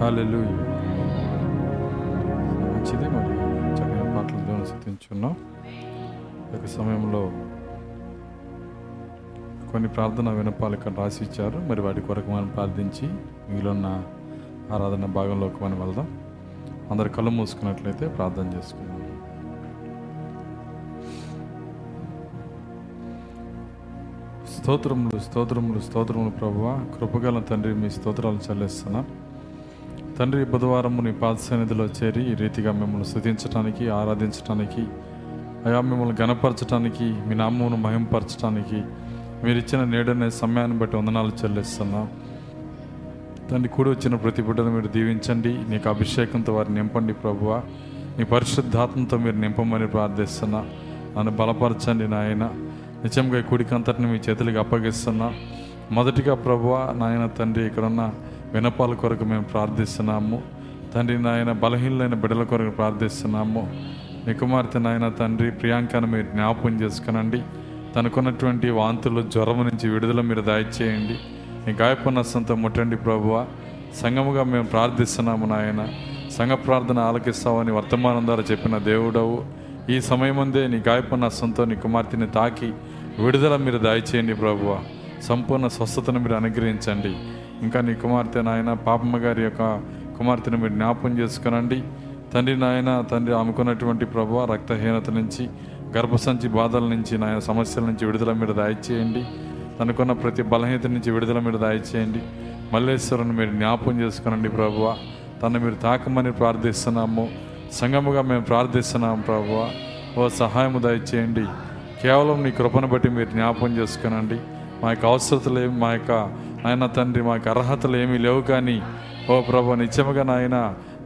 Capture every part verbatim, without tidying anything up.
హల్లెలూయా. మంచిది. మరి చక్కని పాటలు దేవుని స్తుతించున్నాం. ఒక సమయంలో కొన్ని ప్రార్థన వినపాలు ఇక్కడ రాసి ఇచ్చారు. మరి వాటి కొరకు మనం ప్రార్థించి మిగిలిన ఆరాధన భాగంలోకి మనం వెళ్దాం. అందరు కళ్ళు మూసుకున్నట్లయితే ప్రార్థన చేసుకుందాం. స్తోత్రములు స్తోత్రములు స్తోత్రములు ప్రభువా, కృపగల తండ్రి, మీ స్తోత్రాలు చెల్లిస్తున్నాను తండ్రి. బుధవారము నీ పాద సన్నిధిలో చేరి ఈ రీతిగా మిమ్మల్ని స్తుతించడానికి, ఆరాధించడానికి, అయా మిమ్మల్ని ఘనపరచడానికి, మీ నామమును మహింపరచడానికి మీరిచ్చిన నేడనే సమయాన్ని బట్టి వందనాలు చెల్లిస్తున్నాం తండ్రి. కూడి వచ్చిన ప్రతి బిడ్డను మీరు దీవించండి, నీకు అభిషేకంతో వారిని నింపండి ప్రభువా. నీ పరిశుద్ధాత్మతో మీరు నింపమని ప్రార్థిస్తున్నా. నన్ను బలపరచండి నాయన. నిజంగా కూడికంతటిని మీ చేతులకు అప్పగిస్తున్నా. మొదటిగా ప్రభువా నాయన తండ్రి, ఇక్కడున్న వినపాల కొరకు మేము ప్రార్థిస్తున్నాము తండ్రి. నాయన బలహీనులైన బిడ్డల కొరకు ప్రార్థిస్తున్నాము. నీ కుమార్తె నాయన తండ్రి ప్రియాంకను మీరు జ్ఞాపకం చేసుకునండి. తనకున్నటువంటి వాంతులు, జ్వరం నుంచి విడుదల మీరు దయచేయండి. నీ గాయపనస్సంతో ముట్టండి ప్రభువా. సంఘముగా మేము ప్రార్థిస్తున్నాము నాయన. సంఘ ప్రార్థన ఆలకిస్తావని వర్తమానం ద్వారా చెప్పిన దేవుడవు, ఈ సమయముందే నీ గాయపనస్సంతో నీ కుమార్తెని తాకి విడుదల మీరు దయచేయండి ప్రభువా. సంపూర్ణ స్వస్థతను మీరు అనుగ్రహించండి. ఇంకా నీ కుమార్తె నాయన పాపమ్మ గారి యొక్క కుమార్తెను మీరు జ్ఞాపకం చేసుకునండి తండ్రి. నాయన తండ్రి ఆమెకున్నటువంటి ప్రభువా రక్తహీనత నుంచి, గర్భసంచి బాధల నుంచి, నాయన సమస్యల నుంచి విడుదల మీరు దయచేయండి. తనకున్న ప్రతి బలహీనత నుంచి విడుదల మీరు దయచేయండి. మల్లేశ్వరుని మీరు జ్ఞాపకం చేసుకునండి ప్రభువా. తను మీరు తాకమని ప్రార్థిస్తున్నాము. సంగముగా మేము ప్రార్థిస్తున్నాము ప్రభువా. ఓ సహాయము దయచేయండి. కేవలం నీ కృపను బట్టి మీరు జ్ఞాపకం చేసుకునండి. మా యొక్క అవసరతలు ఏమి, మా యొక్క నాయన తండ్రి మా యొక్క అర్హతలు ఏమీ లేవు, కానీ ఓ ప్రభు నిత్యముగా నాయన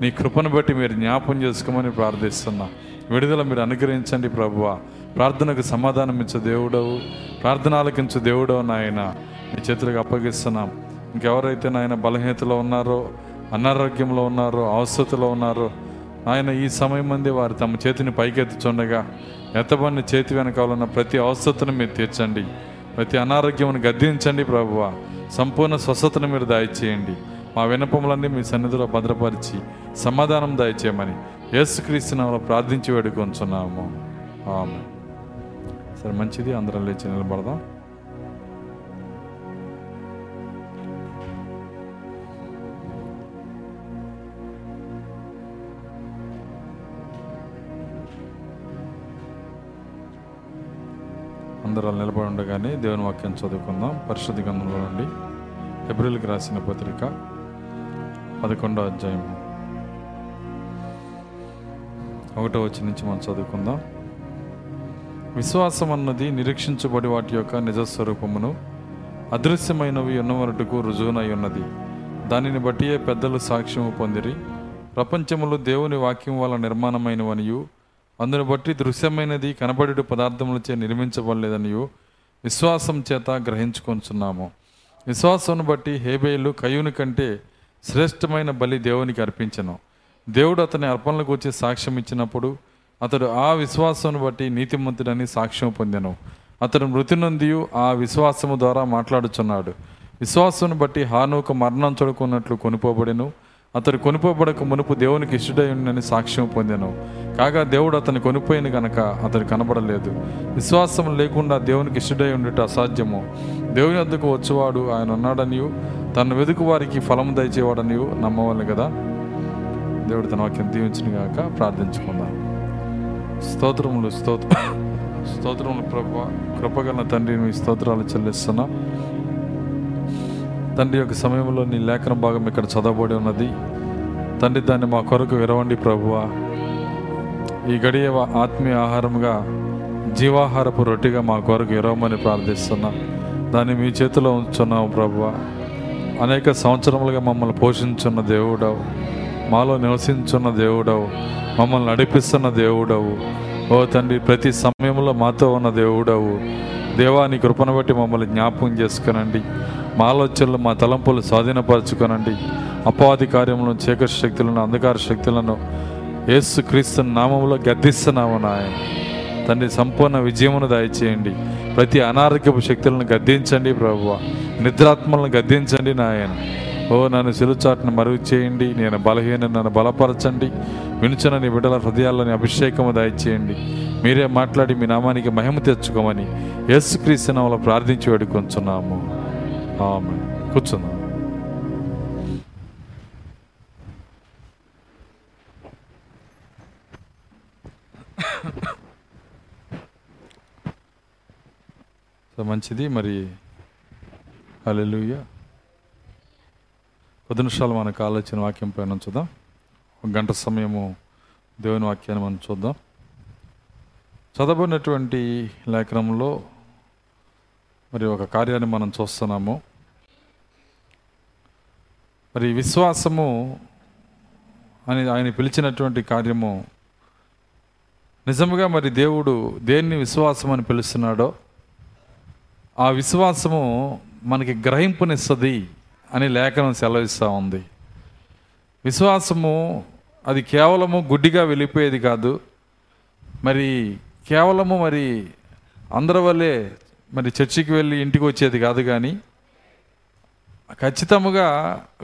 నీ కృపను బట్టి మీరు జ్ఞాపకం చేసుకోమని ప్రార్థిస్తున్నా. విడుదల మీరు అనుగ్రహించండి ప్రభువా. ప్రార్థనకు సమాధానం ఇచ్చే దేవుడవు, ప్రార్థనలకించే దేవుడవు నాయన మీ చేతులకు అప్పగిస్తున్నాం. ఇంకెవరైతే నాయన బలహీనతలో ఉన్నారో, అనారోగ్యంలో ఉన్నారో, అవసరతలో ఉన్నారో నాయన, ఈ సమయం మంది వారు తమ చేతిని పైకెత్తుచుండగా ఎత్తబడిన చేతి వెనకాలన్న ప్రతి అవసరతను మీరు తీర్చండి. ప్రతి అనారోగ్యమును గద్దించండి ప్రభువా. సంపూర్ణ స్వస్థతను మీరు దయచేయండి. మా విన్నపములన్నీ మీ సన్నిధిలో భద్రపరిచి సమాధానం దయచేయమని యేసుక్రీస్తు నామములో ప్రార్థించి వేడుకొంచున్నాము. ఆమేన్. సరే మంచిది, అందరం లేచి నిలబడదాం. అందరూ నిలబడి ఉండగానే దేవుని వాక్యం చదువుకుందాం. పరిశుద్ధ గ్రంథంలో నుండి హెబ్రీయులకు రాసిన పత్రిక పదకొండో అధ్యాయం ఒకటో వచనం నుంచి మనం చదువుకుందాం. విశ్వాసం అన్నది నిరీక్షించబడి వాటి యొక్క నిజస్వరూపమును, అదృశ్యమైనవి ఉన్నవరటుకు రుజువునై ఉన్నది. దానిని బట్టియే పెద్దలు సాక్ష్యము పొందిరి. ప్రపంచములు దేవుని వాక్యం వల్ల నిర్మాణమైనవనియు, అందును బట్టి దృశ్యమైనది కనబడేటు పదార్థములచే నిర్మించబడలేదనియు విశ్వాసం చేత గ్రహించుకొంచున్నాము. విశ్వాసమును బట్టి హేబేలు కయ్యూని కంటే శ్రేష్టమైన బలి దేవునికి అర్పించెను. దేవుడు అతని అర్పణలకు వచ్చి సాక్ష్యం ఇచ్చినప్పుడు అతడు ఆ విశ్వాసమును బట్టి నీతిమంతుడని సాక్ష్యం పొందెను. అతడు మృతి నొందియు ఆ విశ్వాసము ద్వారా మాట్లాడుచున్నాడు. విశ్వాసమును బట్టి హానోకు మరణం చొడుకున్నట్లు కొనిపోబడెను. అతడు కొనిపోబడక మునుపు దేవునికి ఇష్టడై ఉండని సాక్ష్యం పొందెను. కాగా దేవుడు అతను కొనిపోయిన గనక అతడు కనబడలేదు. విశ్వాసం లేకుండా దేవునికి ఇష్టడై ఉండుట అసాధ్యము. దేవుని వద్దకు వచ్చేవాడు ఆయన ఉన్నాడనియు, తను వెతుకు వారికి ఫలం దయచేవాడనియు నమ్మవాలి కదా. దేవుడు తన వాక్యం దీవించునుగాక. ప్రార్థించుకుందాం. స్తోత్రములు స్తోత్ర స్తోత్రములు ప్రభువా, కృపగల తండ్రి, మీ స్తోత్రాలు చెల్లిస్తున్నాం తండ్రి. యొక్క సమయంలో నీ లేఖన భాగం ఇక్కడ చదవబడి ఉన్నది తండ్రి. దాన్ని మా కొరకు విరవండి ప్రభువా. ఈ గడియ ఆత్మీయ ఆహారంగా, జీవాహారపు రొట్టిగా మా కొరకు విరవమని ప్రార్థిస్తున్నా. దాన్ని మీ చేతిలో ఉంచున్నాము ప్రభువా. అనేక సంవత్సరములుగా మమ్మల్ని పోషించున్న దేవుడవు, మాలో నివసించున్న దేవుడవు, మమ్మల్ని నడిపిస్తున్న దేవుడవు, ఓ తండ్రి ప్రతి సమయంలో మాతో ఉన్న దేవుడవు. దేవా, నీ కృపను బట్టి మమ్మల్ని జ్ఞాపకం చేసుకునండి. మా ఆలోచనలు, మా తలంపులు స్వాధీనపరచుకునండి. అపవాది కార్యములను, చీకటి శక్తులను, అంధకార శక్తులను యేసుక్రీస్తు నామములో గద్దిస్తున్నాము నాయన తండ్రి. సంపూర్ణ విజయమును దయచేయండి. ప్రతి అనారోగ్యపు శక్తులను గద్దించండి ప్రభువా. నిద్రాత్మలను గద్దించండి నాయన. ఓ నన్ను సిలుచాటును మరుగు చేయండి, నేను బలహీన నన్ను బలపరచండి, వినుచున్న నీ బిడ్డల హృదయాల్లోని అభిషేకము దయచేయండి, మీరే మాట్లాడి మీ నామానికి మహిమ తెచ్చుకోమని యేసుక్రీస్తు నామములో ప్రార్థించి వేడుకొంచున్నాము. ఆమేన్. కూర్చున్నాము. సో మంచిది. మరి హల్లెలూయా. పది నిమిషాలు మనకు ఆలోచన వాక్యం పైన చూద్దాం. ఒక గంట సమయము దేవుని వాక్యాన్ని మనం చూద్దాం. చదవబడినటువంటి లేఖనంలో మరి ఒక కార్యాన్ని మనం చూస్తున్నాము. మరి విశ్వాసము అని ఆయన పిలిచినటువంటి కార్యము నిజముగా మరి దేవుడు దేన్ని విశ్వాసం అని పిలుస్తున్నాడో ఆ విశ్వాసము మనకి గ్రహింపునిస్తుంది అని లేఖనం సెలవిస్తూ ఉంది. విశ్వాసము అది కేవలము గుడ్డిగా వెళ్ళిపోయేది కాదు, మరి కేవలము మరి అందరి వల్లే మరి చర్చికి వెళ్ళి ఇంటికి వచ్చేది కాదు. కానీ ఖచ్చితంగా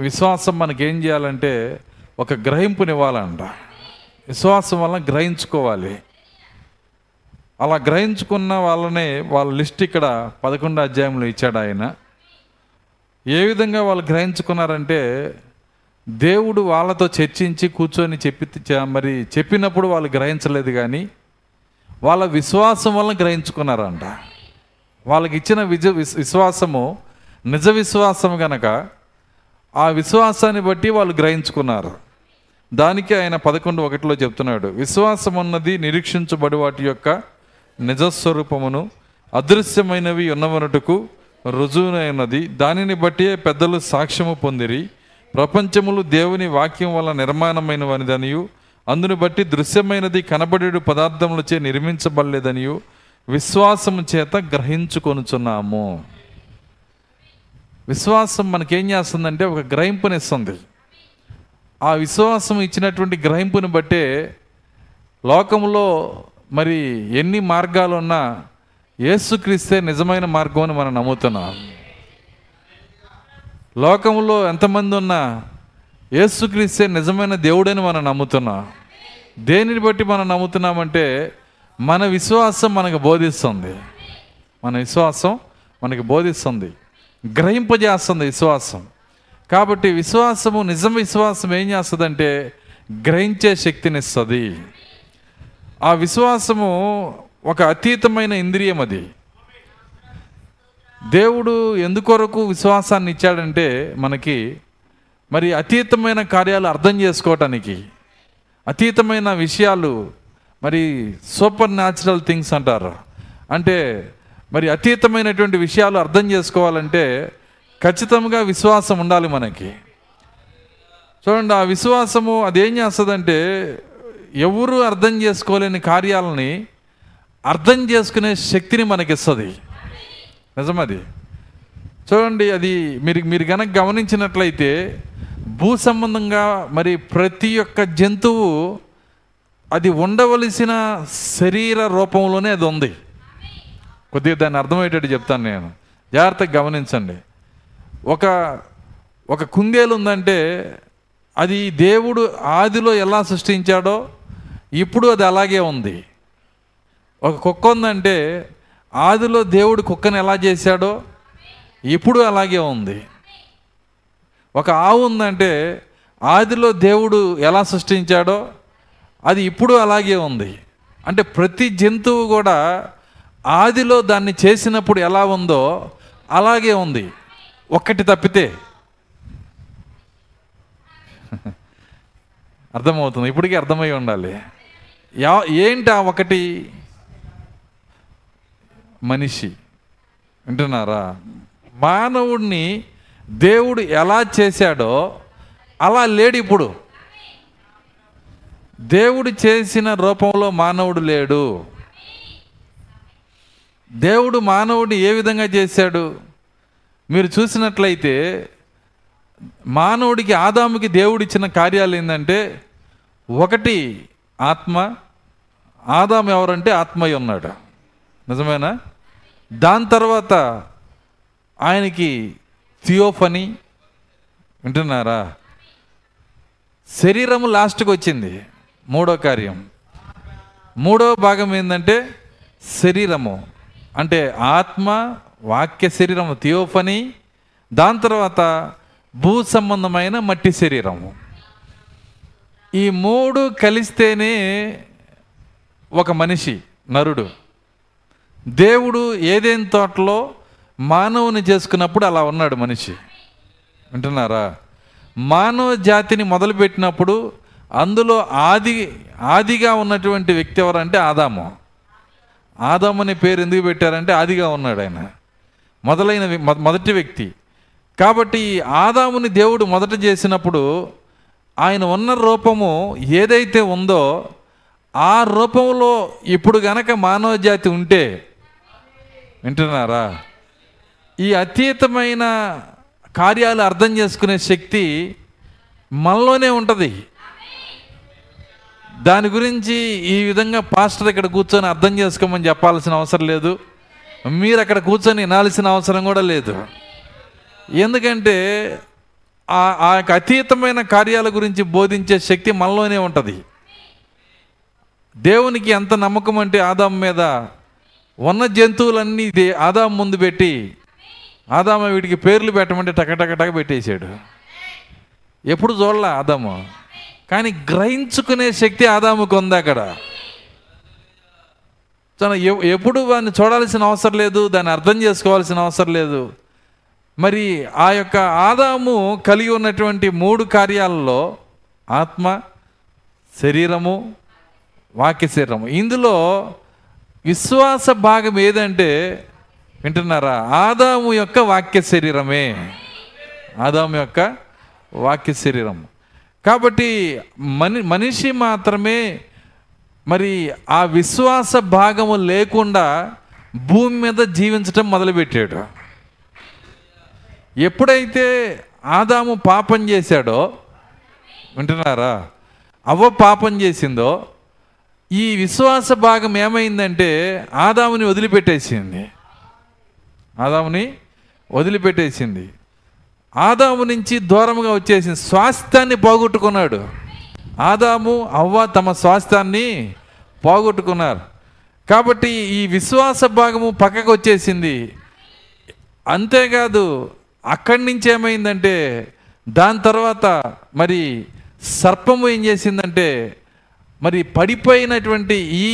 విశ్వాసం మనకేం చేయాలంటే ఒక గ్రహింపునివ్వాలంట. విశ్వాసం వల్ల గ్రహించుకోవాలి. అలా గ్రహించుకున్న వాళ్ళనే వాళ్ళ లిస్ట్ ఇక్కడ పదకొండో అధ్యాయంలో ఇచ్చాడు ఆయన. ఏ విధంగా వాళ్ళు గ్రహించుకున్నారంటే దేవుడు వాళ్ళతో చర్చించి కూర్చొని చెప్పి మరి చెప్పినప్పుడు వాళ్ళు గ్రహించలేదు, కానీ వాళ్ళ విశ్వాసం వల్ల గ్రహించుకున్నారంట. వాళ్ళకి ఇచ్చిన విజ విశ్వాసము నిజ విశ్వాసం కనుక ఆ విశ్వాసాన్ని బట్టి వాళ్ళు గ్రహించుకున్నారు. దానికి ఆయన పదకొండు ఒకటిలో చెప్తున్నాడు, విశ్వాసం అన్నది నిరీక్షించబడి వాటి యొక్క నిజస్వరూపమును అదృశ్యమైనవి ఉన్నవనటుకు రుజువునైనది, దానిని బట్టి పెద్దలు సాక్ష్యము పొందిరి. ప్రపంచములు దేవుని వాక్యం వల్ల నిర్మాణమైనవనిదనియు అందుని బట్టి దృశ్యమైనది కనబడేడు పదార్థములచే నిర్మించబడలేదనియు విశ్వాసము చేత గ్రహించుకొనుచున్నాము. విశ్వాసం మనకేం చేస్తుందంటే ఒక గ్రహింపునిస్తుంది. ఆ విశ్వాసం ఇచ్చినటువంటి గ్రహింపుని బట్టే లోకంలో మరి ఎన్ని మార్గాలున్నా యేసుక్రీస్తే నిజమైన మార్గం అని మనం నమ్ముతున్నాం. లోకంలో ఎంతమంది ఉన్నా యేసుక్రీస్తే నిజమైన దేవుడని మనం నమ్ముతున్నాం. దేనిని బట్టి మనం నమ్ముతున్నామంటే మన విశ్వాసం మనకు బోధిస్తుంది. మన విశ్వాసం మనకి బోధిస్తుంది, గ్రహింపజేస్తుంది విశ్వాసం. కాబట్టి విశ్వాసము నిజం విశ్వాసం ఏం చేస్తుందంటే గ్రహించే శక్తినిస్తుంది. ఆ విశ్వాసము ఒక అతీతమైన ఇంద్రియం. అది దేవుడు ఎందుకొరకు విశ్వాసాన్ని ఇచ్చాడంటే మనకి మరి అతీతమైన కార్యాలు అర్థం చేసుకోవటానికి, అతీతమైన విషయాలు, మరి సూపర్ న్యాచురల్ థింగ్స్ అంటారు. అంటే మరి అతీతమైనటువంటి విషయాలు అర్థం చేసుకోవాలంటే ఖచ్చితంగా విశ్వాసం ఉండాలి మనకి. చూడండి, ఆ విశ్వాసము అదేం చేస్తుందంటే ఎవరు అర్థం చేసుకోలేని కార్యాలని అర్థం చేసుకునే శక్తిని మనకిస్తుంది. నిజమది. చూడండి, అది మీరు మీరు కనుక గమనించినట్లయితే భూ సంబంధంగా మరి ప్రతి ఒక్క జంతువు అది ఉండవలసిన శరీర రూపంలోనే అది ఉంది. కొద్దిగా దాన్ని అర్థమయ్యేటట్టు చెప్తాను నేను, జాగ్రత్తగా గమనించండి. ఒక ఒక కుందేలు ఉందంటే అది దేవుడు ఆదిలో ఎలా సృష్టించాడో ఇప్పుడు అది అలాగే ఉంది. ఒక కుక్క ఉందంటే ఆదిలో దేవుడు కుక్కను ఎలా చేశాడో ఇప్పుడు అలాగే ఉంది. ఒక ఆవు ఉందంటే ఆదిలో దేవుడు ఎలా సృష్టించాడో అది ఇప్పుడు అలాగే ఉంది. అంటే ప్రతి జంతువు కూడా ఆదిలో దాన్ని చేసినప్పుడు ఎలా ఉందో అలాగే ఉంది, ఒక్కటి తప్పితే. అర్థమవుతుంది, ఇప్పటికీ అర్థమై ఉండాలి. యా ఏంటా ఒకటి? మనిషి. వింటున్నారా? మానవుడిని దేవుడు ఎలా చేశాడో అలా లేడు ఇప్పుడు. దేవుడు చేసిన రూపంలో మానవుడు లేడు. దేవుడు మానవుడిని ఏ విధంగా చేశాడు? మీరు చూసినట్లయితే మానవుడికి, ఆదాముకి దేవుడిచ్చిన కార్యాలు ఏంటంటే ఒకటి ఆత్మ. ఆదాము ఎవరంటే ఆత్మయ్య ఉన్నాడు, నిజమేనా? దాని తర్వాత ఆయనకి థియోఫనీ, వింటున్నారా? శరీరము లాస్ట్కి వచ్చింది. మూడో కార్యం, మూడో భాగం ఏంటంటే శరీరము, అంటే ఆత్మ, వాక్య శరీరము, థియోఫనీ. దాని తర్వాత భూ సంబంధమైన మట్టి శరీరము. ఈ మూడు కలిస్తేనే ఒక మనిషి నరుడు. దేవుడు ఏదేని తోటలో మానవుని చేసుకున్నప్పుడు అలా ఉన్నాడు మనిషి. వింటున్నారా? మానవ జాతిని మొదలుపెట్టినప్పుడు అందులో ఆది ఆదిగా ఉన్నటువంటి వ్యక్తి ఎవరంటే ఆదాము. ఆదాము అనే పేరు ఎందుకు పెట్టారంటే ఆదిగా ఉన్నాడు ఆయన, మొదలైన మొదటి వ్యక్తి. కాబట్టి ఆదాముని దేవుడు మొదట చేసినప్పుడు ఆయన ఉన్న రూపము ఏదైతే ఉందో ఆ రూపంలో ఇప్పుడు గనక మానవ జాతి ఉంటే, వింటున్నారా, ఈ అతీతమైన కార్యాలు అర్థం చేసుకునే శక్తి మనలోనే ఉంటుంది. దాని గురించి ఈ విధంగా పాస్టర్ ఇక్కడ కూర్చొని అర్థం చేసుకోమని చెప్పాల్సిన అవసరం లేదు, మీరు అక్కడ కూర్చొని వినాల్సిన అవసరం కూడా లేదు. ఎందుకంటే ఆ యొక్క అతీతమైన కార్యాల గురించి బోధించే శక్తి మనలోనే ఉంటుంది. దేవునికి ఎంత నమ్మకం అంటే ఆదాము మీద ఉన్న జంతువులన్నీ ఇది ఆదాము ముందు పెట్టి ఆదాము వీటికి పేర్లు పెట్టమంటే టకటకటక పెట్టేశాడు. ఎప్పుడు చూడలే ఆదాము, కానీ గ్రహించుకునే శక్తి ఆదాముకు ఉంది అక్కడ. ఎప్పుడు దాన్ని చూడాల్సిన అవసరం లేదు, దాన్ని అర్థం చేసుకోవాల్సిన అవసరం లేదు. మరి ఆ యొక్క ఆదాము కలిగి ఉన్నటువంటి మూడు కార్యాలలో ఆత్మ, శరీరము, వాక్య శరీరము, ఇందులో విశ్వాస భాగం ఏదంటే, వింటున్నారా, ఆదాము యొక్క వాక్య శరీరమే, ఆదాము యొక్క వాక్య శరీరము. కాబట్టి మని మనిషి మాత్రమే మరి ఆ విశ్వాస భాగము లేకుండా భూమి మీద జీవించటం మొదలుపెట్టాడు. ఎప్పుడైతే ఆదాము పాపం చేశాడో, వింటున్నారా, అవ్వ పాపం చేసిందో, ఈ విశ్వాస భాగం ఏమైందంటే ఆదాముని వదిలిపెట్టేసింది, ఆదాముని వదిలిపెట్టేసింది, ఆదాము నుంచి దూరంగా వచ్చేసింది, స్వాస్థ్యాన్ని పోగొట్టుకున్నాడు. ఆదాము అవ్వ తమ స్వాస్థ్యాన్ని పోగొట్టుకున్నారు. కాబట్టి ఈ విశ్వాస భాగము పక్కకు వచ్చేసింది. అంతేకాదు, అక్కడి నుంచి ఏమైందంటే దాని తర్వాత మరి సర్పము ఏం చేసిందంటే మరి పడిపోయినటువంటి ఈ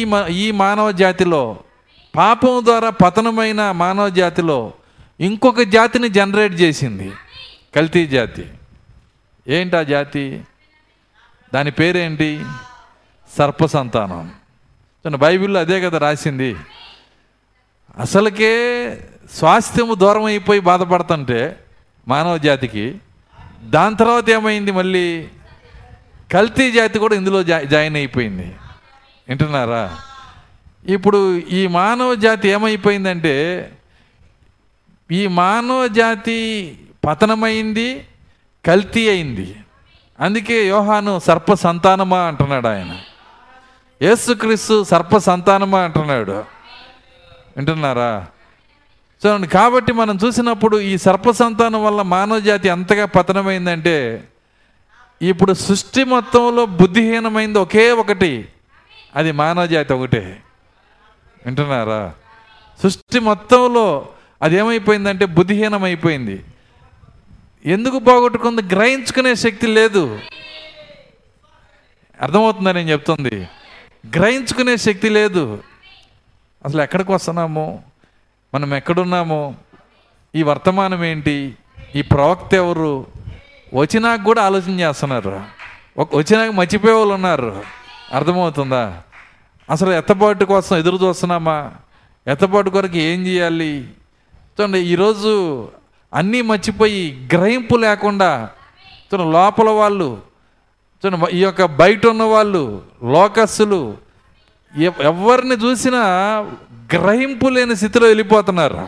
ఈ మానవ జాతిలో, పాపం ద్వారా పతనమైన మానవ జాతిలో ఇంకొక జాతిని జనరేట్ చేసింది, కల్తీ జాతి. ఏంటి ఆ జాతి? దాని పేరేంటి? సర్ప సంతానం. బైబిల్లో అదే కదా రాసింది. అసలుకే స్వాస్థ్యము దూరం అయిపోయి బాధపడుతుంటే మానవ జాతికి, దాని తర్వాత ఏమైంది, మళ్ళీ కల్తీ జాతి కూడా ఇందులో జా జాయిన్ అయిపోయింది. వింటున్నారా? ఇప్పుడు ఈ మానవ జాతి ఏమైపోయిందంటే, ఈ మానవ జాతి పతనమైంది, కల్తీ అయింది. అందుకే యోహాను సర్ప సంతానమా అంటున్నాడు ఆయన, యేసుక్రీస్తు సర్ప సంతానమా అంటున్నాడు. వింటున్నారా? చూడండి, కాబట్టి మనం చూసినప్పుడు ఈ సర్ప సంతానం వల్ల మానవ జాతి ఎంతగా పతనమైందంటే, ఇప్పుడు సృష్టి మొత్తంలో బుద్ధిహీనమైంది ఒకే ఒకటి, అది మానవ జాతి ఒకటే. వింటున్నారా? సృష్టి మొత్తంలో అది ఏమైపోయిందంటే బుద్ధిహీనమైపోయింది. ఎందుకు పోగొట్టుకుంది? గ్రహించుకునే శక్తి లేదు. అర్థమవుతుందా నేను చెప్తుంది? గ్రహించుకునే శక్తి లేదు. అసలు ఎక్కడికి వస్తున్నాము, మనం ఎక్కడున్నాము, ఈ వర్తమానం ఏంటి, ఈ ప్రవక్త ఎవరు, వచ్చినాక కూడా ఆలోచన చేస్తున్నారు, వచ్చినాక మర్చిపోయే వాళ్ళు ఉన్నారు. అర్థమవుతుందా? అసలు ఎత్తబాటు కోసం ఎదురు చూస్తున్నామా, ఎత్తబాటు కొరకు ఏం చేయాలి? చూడండి, ఈరోజు అన్నీ మర్చిపోయి గ్రహింపు లేకుండా చూడండి లోపల వాళ్ళు, చూడండి ఈ యొక్క బయట ఉన్న వాళ్ళు, లోకస్తులు, ఎవరిని చూసినా గ్రహింపు లేని స్థితిలో వెళ్ళిపోతున్నారు.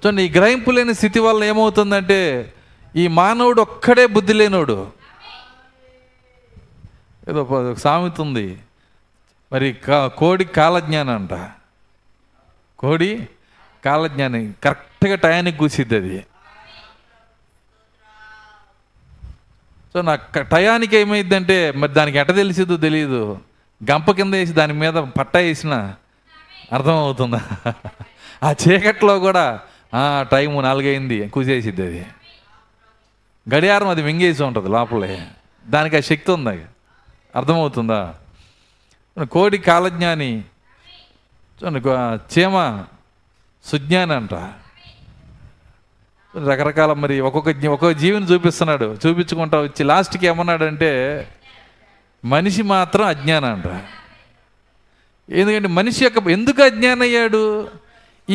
చూడండి, ఈ గ్రహింపు లేని స్థితి వల్ల ఏమవుతుందంటే ఈ మానవుడు ఒక్కడే బుద్ధి లేనోడు. ఏదో ఒక సామెత ఉంది, మరి కోడి కాలజ్ఞానం అంట, కోడి కాలజ్ఞానం, కరెక్ట్గా టయానికి కూసిద్ది అది. సో నాకు టయానికి ఏమైందంటే, మరి దానికి ఎట తెలిసిద్దో తెలియదు, గంప కింద వేసి దాని మీద పట్టా వేసిన అర్థమవుతుందా? ఆ చీకట్లో కూడా టైము నాలుగైంది కూసేసిద్ది, అది గడియారం అది మింగేసి ఉంటుంది లోపలే, దానికి ఆ శక్తి ఉంది, అర్థమవుతుందా? కోడి కాలజ్ఞాని, చీమ సుజ్ఞాని అంట, రకరకాల మరి ఒక్కొక్క ఒక్కొక్క జీవిని చూపిస్తున్నాడు, చూపించుకుంటా వచ్చి లాస్ట్కి ఏమన్నాడంటే మనిషి మాత్రం అజ్ఞానం అంట. ఎందుకంటే మనిషి యొక్క ఎందుకు అజ్ఞానం అయ్యాడు,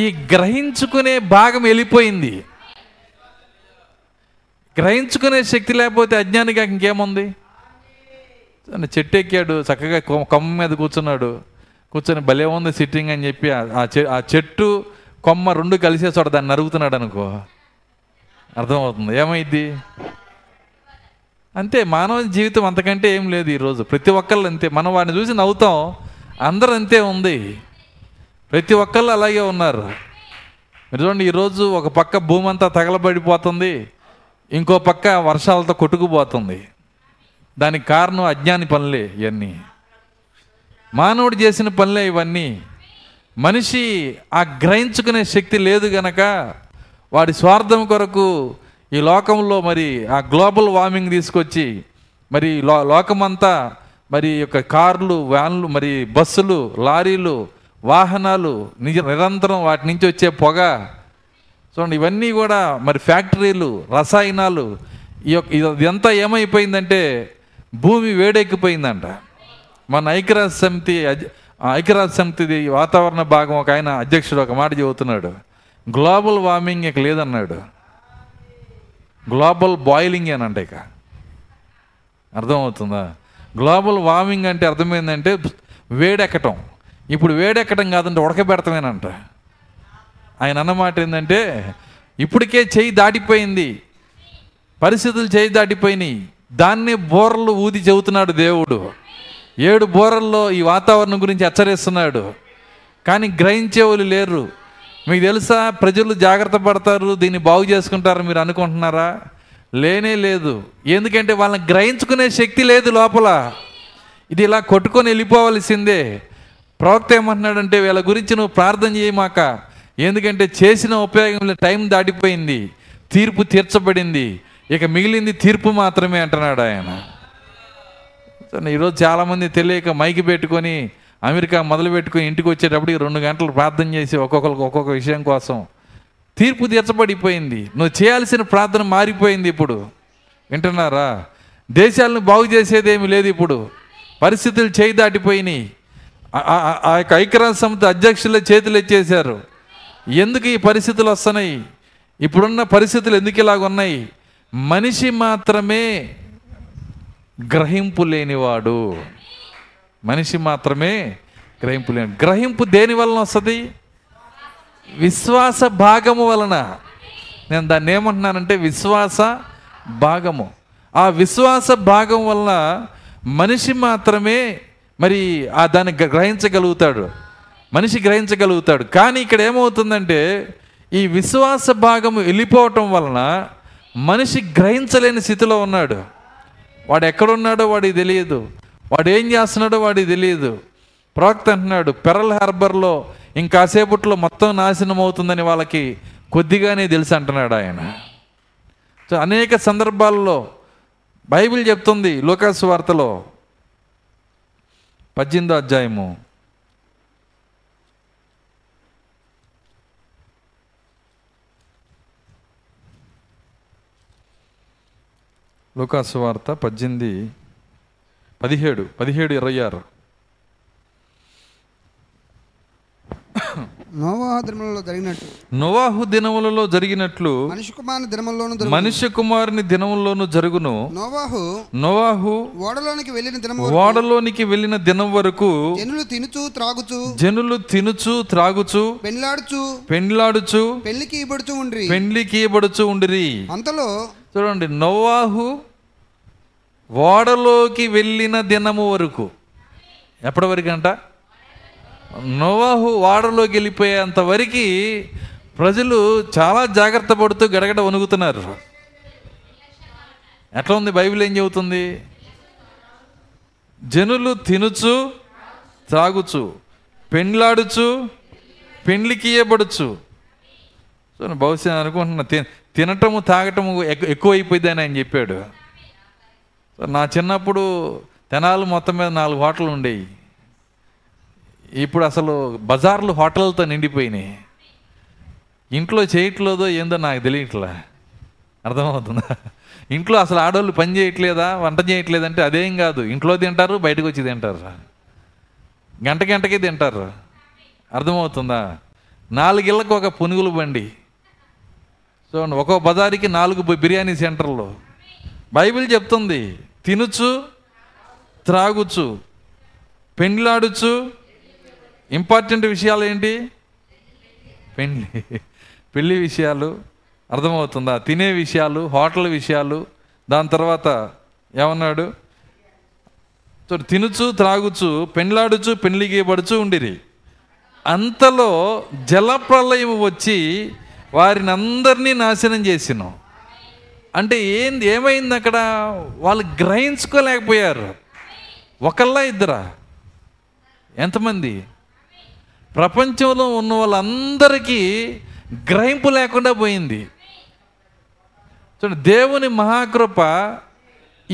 ఈ గ్రహించుకునే భాగం వెళ్ళిపోయింది, గ్రహించుకునే శక్తి లేకపోతే అజ్ఞానికి ఇంకేముంది? చెట్టు ఎక్కాడు, చక్కగా కొమ్మ మీద కూర్చున్నాడు, కూర్చొని భలే ఉంది సిట్టింగ్ అని చెప్పి ఆ చెట్టు కొమ్మ రెండు కలిసే చోట దాన్ని నరుగుతున్నాడు అనుకో, అర్థమవుతుంది ఏమైంది? అంతే, మానవ జీవితం అంతకంటే ఏం లేదు ఈరోజు. ప్రతి ఒక్కళ్ళు అంతే, మనం వాడిని చూసి నవ్వుతాం, అందరూ అంతే ఉంది, ప్రతి ఒక్కళ్ళు అలాగే ఉన్నారు. మీరు చూడండి, ఈరోజు ఒక పక్క భూమి అంతా తగలబడిపోతుంది, ఇంకో పక్క వర్షాలతో కొట్టుకుపోతుంది, దానికి కారణం అజ్ఞాని పనులే. ఇవన్నీ మానవుడు చేసిన పనులే. ఇవన్నీ మనిషి ఆ గ్రహించుకునే శక్తి లేదు గనక వాడి స్వార్థం కొరకు ఈ లోకంలో మరి ఆ గ్లోబల్ వార్మింగ్ తీసుకొచ్చి మరి లో లోకమంతా మరి యొక్క కార్లు, వ్యాన్లు, మరి బస్సులు, లారీలు, వాహనాలు, నిజ నిరంతరం వాటి నుంచి వచ్చే పొగ, చూడండి ఇవన్నీ కూడా మరి ఫ్యాక్టరీలు, రసాయనాలు, ఈ యొక్క ఇదంతా ఏమైపోయిందంటే భూమి వేడెక్కిపోయిందంట. మన ఐక్యరాజ్య సమితి ఐక్యరాజ్య సమితిది వాతావరణ భాగం ఒక ఆయన అధ్యక్షుడు ఒక మాట చెబుతున్నాడు, గ్లోబల్ వార్మింగ్ ఇక లేదన్నాడు, గ్లోబల్ బాయిలింగ్ అని అంట. ఇక అర్థమవుతుందా? గ్లోబల్ వార్మింగ్ అంటే అర్థమైందంటే వేడెక్కటం. ఇప్పుడు వేడెక్కటం కాదంటే ఉడకబెడతామేనంట. ఆయన అన్నమాట ఏంటంటే ఇప్పటికే చేయి దాటిపోయింది, పరిస్థితులు చేయి దాటిపోయినాయి, దాన్నే బోర్రలు ఊది చెబుతున్నాడు దేవుడు. ఏడు బోర్రల్లో ఈ వాతావరణం గురించి హెచ్చరిస్తున్నాడు, కానీ గ్రహించేవాళ్ళు లేరు. మీకు తెలుసా, ప్రజలు జాగ్రత్త పడతారు, దీన్ని బాగు చేసుకుంటారు మీరు అనుకుంటున్నారా? లేనే లేదు. ఎందుకంటే వాళ్ళని గ్రహించుకునే శక్తి లేదు లోపల, ఇది ఇలా కొట్టుకొని వెళ్ళిపోవలసిందే. ప్రవక్త ఏమంటున్నాడంటే వీళ్ళ గురించి నువ్వు ప్రార్థన చేయమాక, ఎందుకంటే చేసిన ఉపయోగం, టైం దాటిపోయింది, తీర్పు తీర్చబడింది, ఇక మిగిలింది తీర్పు మాత్రమే అంటున్నాడు ఆయన. ఈరోజు చాలామంది తెలియక మైకి పెట్టుకొని అమెరికా మొదలుపెట్టుకుని ఇంటికి వచ్చేటప్పుడు రెండు గంటలు ప్రార్థన చేసి ఒక్కొక్కరికి ఒక్కొక్క విషయం కోసం, తీర్పు తీర్చబడిపోయింది, నువ్వు చేయాల్సిన ప్రార్థన మారిపోయింది. ఇప్పుడు వింటున్నారా? దేశాలను బాగు చేసేదేమీ లేదు, ఇప్పుడు పరిస్థితులు చేయి దాటిపోయినాయి. ఆ యొక్క ఐక్యరాజ్య సమితి అధ్యక్షుల చేతులు ఎత్తేసారు, ఎందుకు ఈ పరిస్థితులు వస్తున్నాయి, ఇప్పుడున్న పరిస్థితులు ఎందుకు ఇలాగున్నాయి? మనిషి మాత్రమే గ్రహింపు లేనివాడు, మనిషి మాత్రమే గ్రహింపు లేని. గ్రహింపు దేని వలన వస్తుంది? విశ్వాస భాగము వలన. నేను దాన్ని ఏమంటున్నానంటే విశ్వాస భాగము. ఆ విశ్వాస భాగం వలన మనిషి మాత్రమే మరి ఆ దాన్ని గ్రహించగలుగుతాడు, మనిషి గ్రహించగలుగుతాడు. కానీ ఇక్కడ ఏమవుతుందంటే ఈ విశ్వాస భాగము వెళ్ళిపోవటం వలన మనిషి గ్రహించలేని స్థితిలో ఉన్నాడు. వాడు ఎక్కడున్నాడో వాడికి తెలియదు, వాడు ఏం చేస్తున్నాడో వాడికి తెలియదు. ప్రవక్త అంటున్నాడు పెరల్ హార్బర్లో ఇంకాసేపట్లో మొత్తం నాశనం అవుతుందని వాళ్ళకి కొద్దిగానే తెలుసు అంటున్నాడు ఆయన. సో అనేక సందర్భాల్లో బైబిల్ చెప్తుంది, లూకా సువార్తలో పద్దెనిమిదో అధ్యాయము లూకా సువార్త పద్దెనిమిది పదిహేడు పదిహేడు ఇరవై ఆరు నోవాహు దినములలో జరిగినట్లు నోవాహు దినములలో జరిగినట్లు మనిషి కుమారుని దినములలోను మనిషి కుమారుని దినములలోను జరుగును. నోవాహు నోవాహు ఓడలోనికి వెళ్ళిన దినం ఓడలోనికి వెళ్ళిన దినం వరకు జనులు తినుచు త్రాగుచు జనులు తినుచు త్రాగుచు పెండ్లాడుచు పెండ్లాడుచు పెళ్లికి ఇబడుచు ఉండ్రి పెండ్లికి ఇబడుచు ఉండ్రి. అంతలో చూడండి, నోవాహు ఓడలోకి వెళ్ళిన దినము వరకు, ఎప్పటి వరకు అంట? నోవాహు ఓడలోకి వెళ్ళిపోయేంత వరకు ప్రజలు చాలా జాగ్రత్త పడుతూ గడగడ వణుకుతున్నారు. ఎట్లా ఉంది? బైబిల్ ఏం చెబుతుంది? జనులు తినుచు త్రాగుచు పెండ్లాడుచు పెండ్లికి ఇయ్యబడుచు. సో బహుశా అనుకుంటున్నా తి తినటము తాగటము ఎక్కువ అయిపోయింది అని ఆయన చెప్పాడు. సో నా చిన్నప్పుడు తెనాలు మొత్తం మీద నాలుగు హోటళ్ళు ఉండేవి. ఇప్పుడు అసలు బజార్లు హోటళ్ళతో నిండిపోయినాయి. ఇంట్లో చేయట్లేదో ఏందో నాకు తెలియట్లా, అర్థమవుతుందా? ఇంట్లో అసలు ఆడవాళ్ళు పని చేయట్లేదా, వంట చేయట్లేదంటే అదేం కాదు, ఇంట్లో తింటారు, బయటకు వచ్చి తింటారు, గంట గంటకే తింటారు, అర్థమవుతుందా? నాలుగిళ్ళకు ఒక పునుగులు బండి, సో ఒక్కో బజారుకి నాలుగు బిర్యానీ సెంటర్లు. బైబిల్ చెప్తుంది తినుచు త్రాగుచు పెండ్లాడుచు. ఇంపార్టెంట్ విషయాలు ఏంటి? పెళ్ళి పెళ్ళి విషయాలు, అర్థమవుతుందా? తినే విషయాలు, హోటల్ విషయాలు. దాని తర్వాత ఏమన్నాడు? సో తినుచు త్రాగుచు పెండ్లాడుచు పెండ్లిగేయబడుచు ఉండిరి. అంతలో జలప్రలయం వచ్చి వారిని అందరినీ నాశనం చేసినాం. అంటే ఏంది, ఏమైంది అక్కడ? వాళ్ళు గ్రహించుకోలేకపోయారు. ఒకళ్ళ ఇద్దరా? ఎంతమంది? ప్రపంచంలో ఉన్న వాళ్ళందరికీ గ్రహింపు లేకుండా పోయింది. చూడండి, దేవుని మహాకృప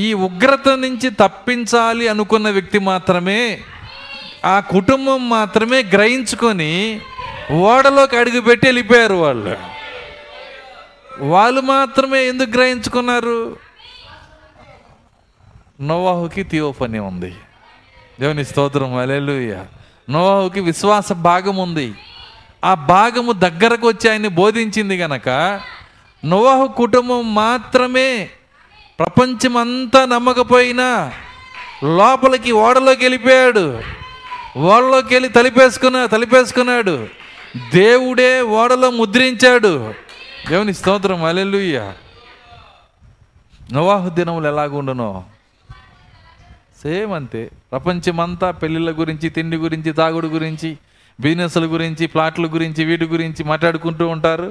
ఈ ఉగ్రత నుంచి తప్పించాలి అనుకున్న వ్యక్తి మాత్రమే, ఆ కుటుంబం మాత్రమే గ్రహించుకొని ఓడలోకి అడుగుపెట్టి వెళ్ళిపోయారు. వాళ్ళు వాళ్ళు మాత్రమే ఎందుకు గ్రహించుకున్నారు? నోవాహుకి థియోఫనీ ఉంది. దేవుని స్తోత్రం, హల్లెలూయా. నోవాహుకి విశ్వాస భాగం ఉంది. ఆ భాగము దగ్గరకు వచ్చి ఆయన్ని బోధించింది గనక నోవాహు కుటుంబం మాత్రమే ప్రపంచమంతా నమ్మకపోయినా లోపలికి ఓడలోకి వెళ్ళిపోయాడు. ఓడలోకి వెళ్ళి తలిపేసుకున్నా తలిపేసుకున్నాడు దేవుడే ఓడలో ముద్రించాడు. దేవుని స్తోత్రం, హల్లెలూయా. నోవాహు దినములు ఎలాగుండునో సేమ్ అంతే. ప్రపంచమంతా పెళ్ళిళ్ళ గురించి, తిండి గురించి, తాగుడు గురించి, బిజినెస్ల గురించి, ప్లాట్ల గురించి, వీటి గురించి మాట్లాడుకుంటూ ఉంటారు.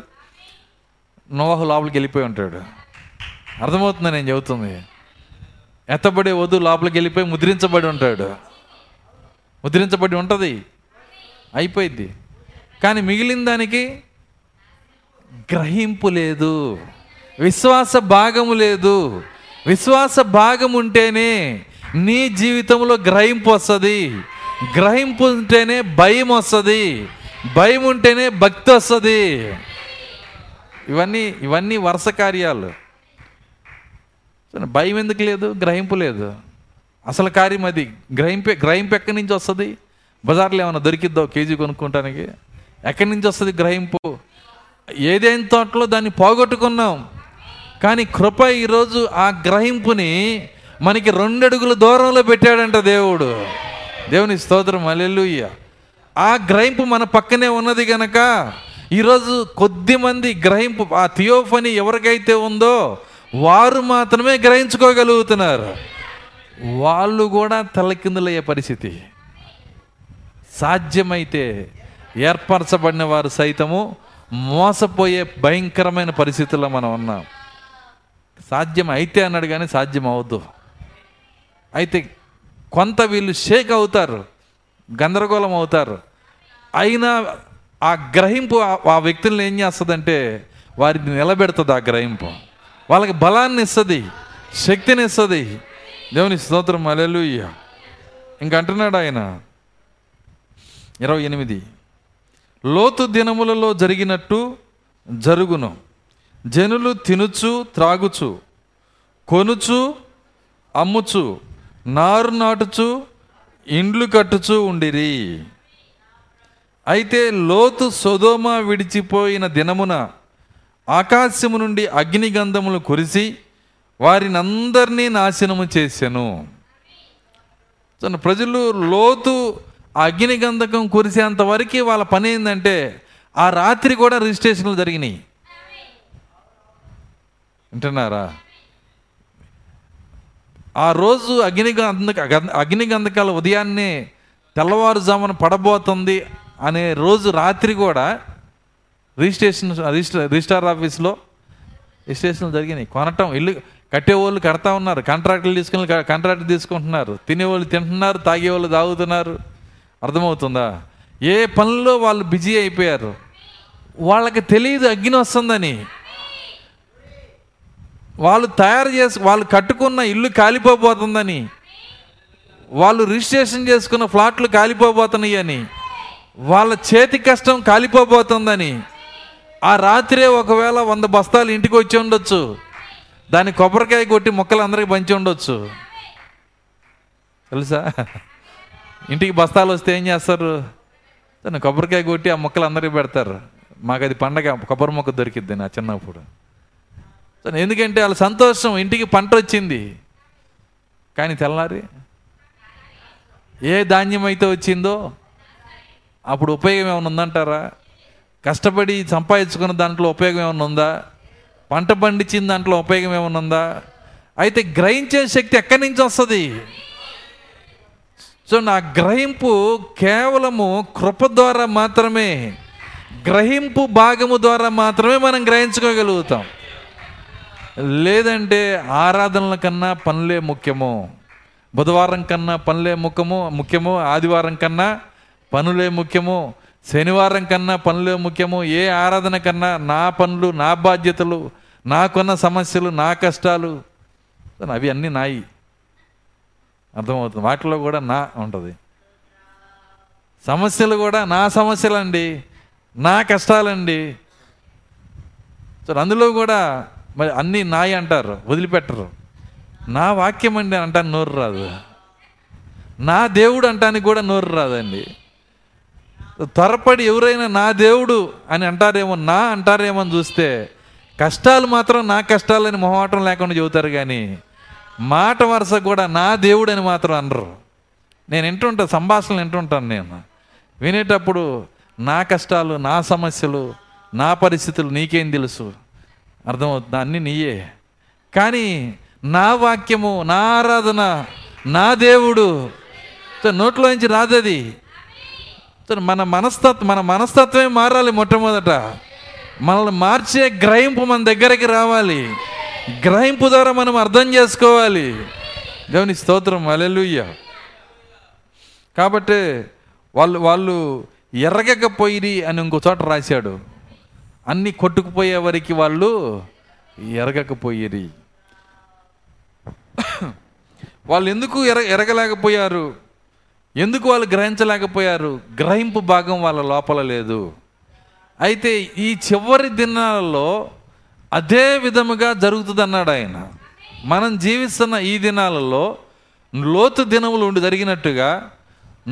నోవాహు లోపలికి వెళ్ళిపోయి ఉంటాడు. అర్థమవుతుందా నేను చెబుతుంది? ఎత్తబడే వధు లోపలికి వెళ్ళిపోయి ముద్రించబడి ఉంటాడు, ముద్రించబడి ఉంటుంది, అయిపోయింది. కానీ మిగిలిన దానికి గ్రహింపు లేదు, విశ్వాస భాగము లేదు. విశ్వాస భాగం ఉంటేనే నీ జీవితంలో గ్రహింపు వస్తుంది, గ్రహింపు ఉంటేనే భయం వస్తుంది, భయం ఉంటేనే భక్తి వస్తుంది. ఇవన్నీ ఇవన్నీ వరుస కార్యాలు. భయం ఎందుకు లేదు? గ్రహింపు లేదు. అసలు కార్యం అది. గ్రహింపే గ్రహింపు ఎక్కడి నుంచి వస్తుంది? బజార్లో ఏమైనా దొరికిద్దాం కేజీ కొనుక్కోవటానికి? ఎక్కడి నుంచి వస్తుంది గ్రహింపు? ఏదైనా తోటలో దాన్ని పోగొట్టుకున్నాం. కానీ కృప ఈరోజు ఆ గ్రహింపుని మనకి రెండు అడుగుల దూరంలో పెట్టాడంట దేవుడు. దేవుని స్తోత్రం, హల్లెలూయా. ఆ గ్రహింపు మన పక్కనే ఉన్నది గనక ఈరోజు కొద్దిమంది గ్రహింపు, ఆ థియోఫనీ ఎవరికైతే ఉందో వారు మాత్రమే గ్రహించుకోగలుగుతున్నారు. వాళ్ళు కూడా తలకిందులయ్యే పరిస్థితి. సాధ్యమైతే ఏర్పరచబడిన వారు సైతము మోసపోయే భయంకరమైన పరిస్థితుల్లో మనం ఉన్నాం. సాధ్యం అయితే అన్నాడు, కానీ సాధ్యం అవద్దు. అయితే కొంత వీళ్ళు షేక్ అవుతారు, గందరగోళం అవుతారు. అయినా ఆ గ్రహింపు ఆ వ్యక్తులను ఏం చేస్తుందంటే వారిని నిలబెడుతుంది. ఆ గ్రహింపు వాళ్ళకి బలాన్ని ఇస్తుంది, శక్తిని ఇస్తుంది. దేవుని స్తోత్రం, హల్లెలూయా. ఇంకంటున్నాడు ఆయన ఇరవై ఎనిమిది లోతు దినములలో జరిగినట్టు జరుగును. జనులు తినుచు త్రాగుచు కొనుచు అమ్ముచు నారు నాటుచు ఇండ్లు కట్టుచు ఉండిరి. అయితే లోతు సొదొమ విడిచిపోయిన దినమున ఆకాశము నుండి అగ్నిగంధములు కురిసి వారిని అందరినీ నాశనము చేసెను. ప్రజలు లోతు అగ్నిగంధకం కురిసేంత వరకు వాళ్ళ పని ఏంటంటే ఆ రాత్రి కూడా రిజిస్ట్రేషన్లు జరిగినాయి. వింటున్నారా? ఆ రోజు అగ్నిగంధక అగ్నిగంధకాల ఉదయాన్నే తెల్లవారుజామున పడబోతుంది అనే రోజు రాత్రి కూడా రిజిస్ట్రేషన్ రిజిస్ట్రార్ రిజిస్ట్రార్ ఆఫీస్లో రిజిస్ట్రేషన్లు జరిగినాయి. కొనటం, ఇల్లు కట్టేవాళ్ళు కడతా ఉన్నారు, కాంట్రాక్టులు తీసుకుని కాంట్రాక్ట్ తీసుకుంటున్నారు, తినేవాళ్ళు తింటున్నారు, తాగేవాళ్ళు తాగుతున్నారు. అర్థమవుతుందా? ఏ పనుల్లో వాళ్ళు బిజీ అయిపోయారు. వాళ్ళకి తెలియదు అగ్ని వస్తుందని. వాళ్ళు తయారు చేసు వాళ్ళు కట్టుకున్న ఇల్లు కాలిపోబోతుందని, వాళ్ళు రిజిస్ట్రేషన్ చేసుకున్న ఫ్లాట్లు కాలిపోబోతున్నాయి అని, వాళ్ళ చేతి కష్టం కాలిపోబోతుందని. ఆ రాత్రే ఒకవేళ వంద బస్తాలు ఇంటికి వచ్చి ఉండొచ్చు, దాన్ని కొబ్బరికాయ కొట్టి మొక్కలు అందరికీ పంచి ఉండొచ్చు. తెలుసా? ఇంటికి బస్తాలు వస్తే ఏం చేస్తారు? దాన్ని కొబ్బరికాయ కొట్టి ఆ మొక్కలు అందరికీ పెడతారు. మాకు అది పండగ, కొబ్బరి మొక్క దొరికిద్ది నా చిన్నప్పుడు. ఎందుకంటే వాళ్ళ సంతోషం, ఇంటికి పంట వచ్చింది. కానీ తెల్లారి ఏ ధాన్యం అయితే వచ్చిందో అప్పుడు ఉపయోగం ఏమైనా ఉందంటారా? కష్టపడి సంపాదించుకున్న దాంట్లో ఉపయోగం ఏమైనా ఉందా? పంట పండించిన దాంట్లో ఉపయోగం ఏమైనా ఉందా? అయితే గ్రహించే శక్తి ఎక్కడి నుంచి వస్తుంది? సో నా గ్రహింపు కేవలము కృప ద్వారా మాత్రమే, గ్రహింపు భాగము ద్వారా మాత్రమే మనం గ్రహించుకోగలుగుతాం. లేదంటే ఆరాధనల కన్నా పనులే ముఖ్యము, బుధవారం కన్నా పనులే ముఖ్యము ముఖ్యము ఆదివారం కన్నా పనులే ముఖ్యము, శనివారం కన్నా పనులే ముఖ్యము. ఏ ఆరాధన కన్నా నా పనులు, నా బాధ్యతలు, నాకున్న సమస్యలు, నా కష్టాలు, అవి అన్నీ నాయి. అర్థమవుతుంది? వాటిలో కూడా నా ఉంటుంది. సమస్యలు కూడా నా సమస్యలండి, నా కష్టాలండి. సో అందులో కూడా మరి అన్నీ నాయి అంటారు, వదిలిపెట్టరు. నా వాక్యం అండి అంటాను నోరు రాదు, నా దేవుడు అంటానికి కూడా నోరు రాదండి. త్వరపడి ఎవరైనా నా దేవుడు అని అంటారేమో, నా అంటారేమో అని చూస్తే కష్టాలు మాత్రం నా కష్టాలని మొహమాటం లేకుండా చెబుతారు. కానీ మాట వరుస కూడా నా దేవుడు అని మాత్రం అనరు. నేను వింటుంటాను, సంభాషణలు వింటుంటాను. నేను వినేటప్పుడు నా కష్టాలు, నా సమస్యలు, నా పరిస్థితులు నీకేం తెలుసు, అర్థమవుతుంది, అన్నీ నీయే. కానీ నా వాక్యము, నా ఆరాధన, నా దేవుడు నోట్లోంచి రాదది. మన మనస్తత్వం మన మనస్తత్వమే మారాలి. మొట్టమొదట మనల్ని మార్చే గ్రహింపు మన దగ్గరికి రావాలి. గ్రహింపు ద్వారా మనం అర్థం చేసుకోవాలి. దేవుని స్తోత్రం, హల్లెలూయా. కాబట్టి వాళ్ళు వాళ్ళు ఎరగకపోయిరి అని ఇంకో చోట రాశాడు, అన్నీ కొట్టుకుపోయే వరకు వాళ్ళు ఎరగకపోయిరి. వాళ్ళు ఎందుకు ఎర ఎరగలేకపోయారు ఎందుకు వాళ్ళు గ్రహించలేకపోయారు? గ్రహింపు భాగం వాళ్ళ లోపల లేదు. అయితే ఈ చివరి దినాలలో అదే విధముగా జరుగుతుంది అన్నాడు ఆయన. మనం జీవిస్తున్న ఈ దినాలలో లోతు దినములు ఉండి జరిగినట్టుగా,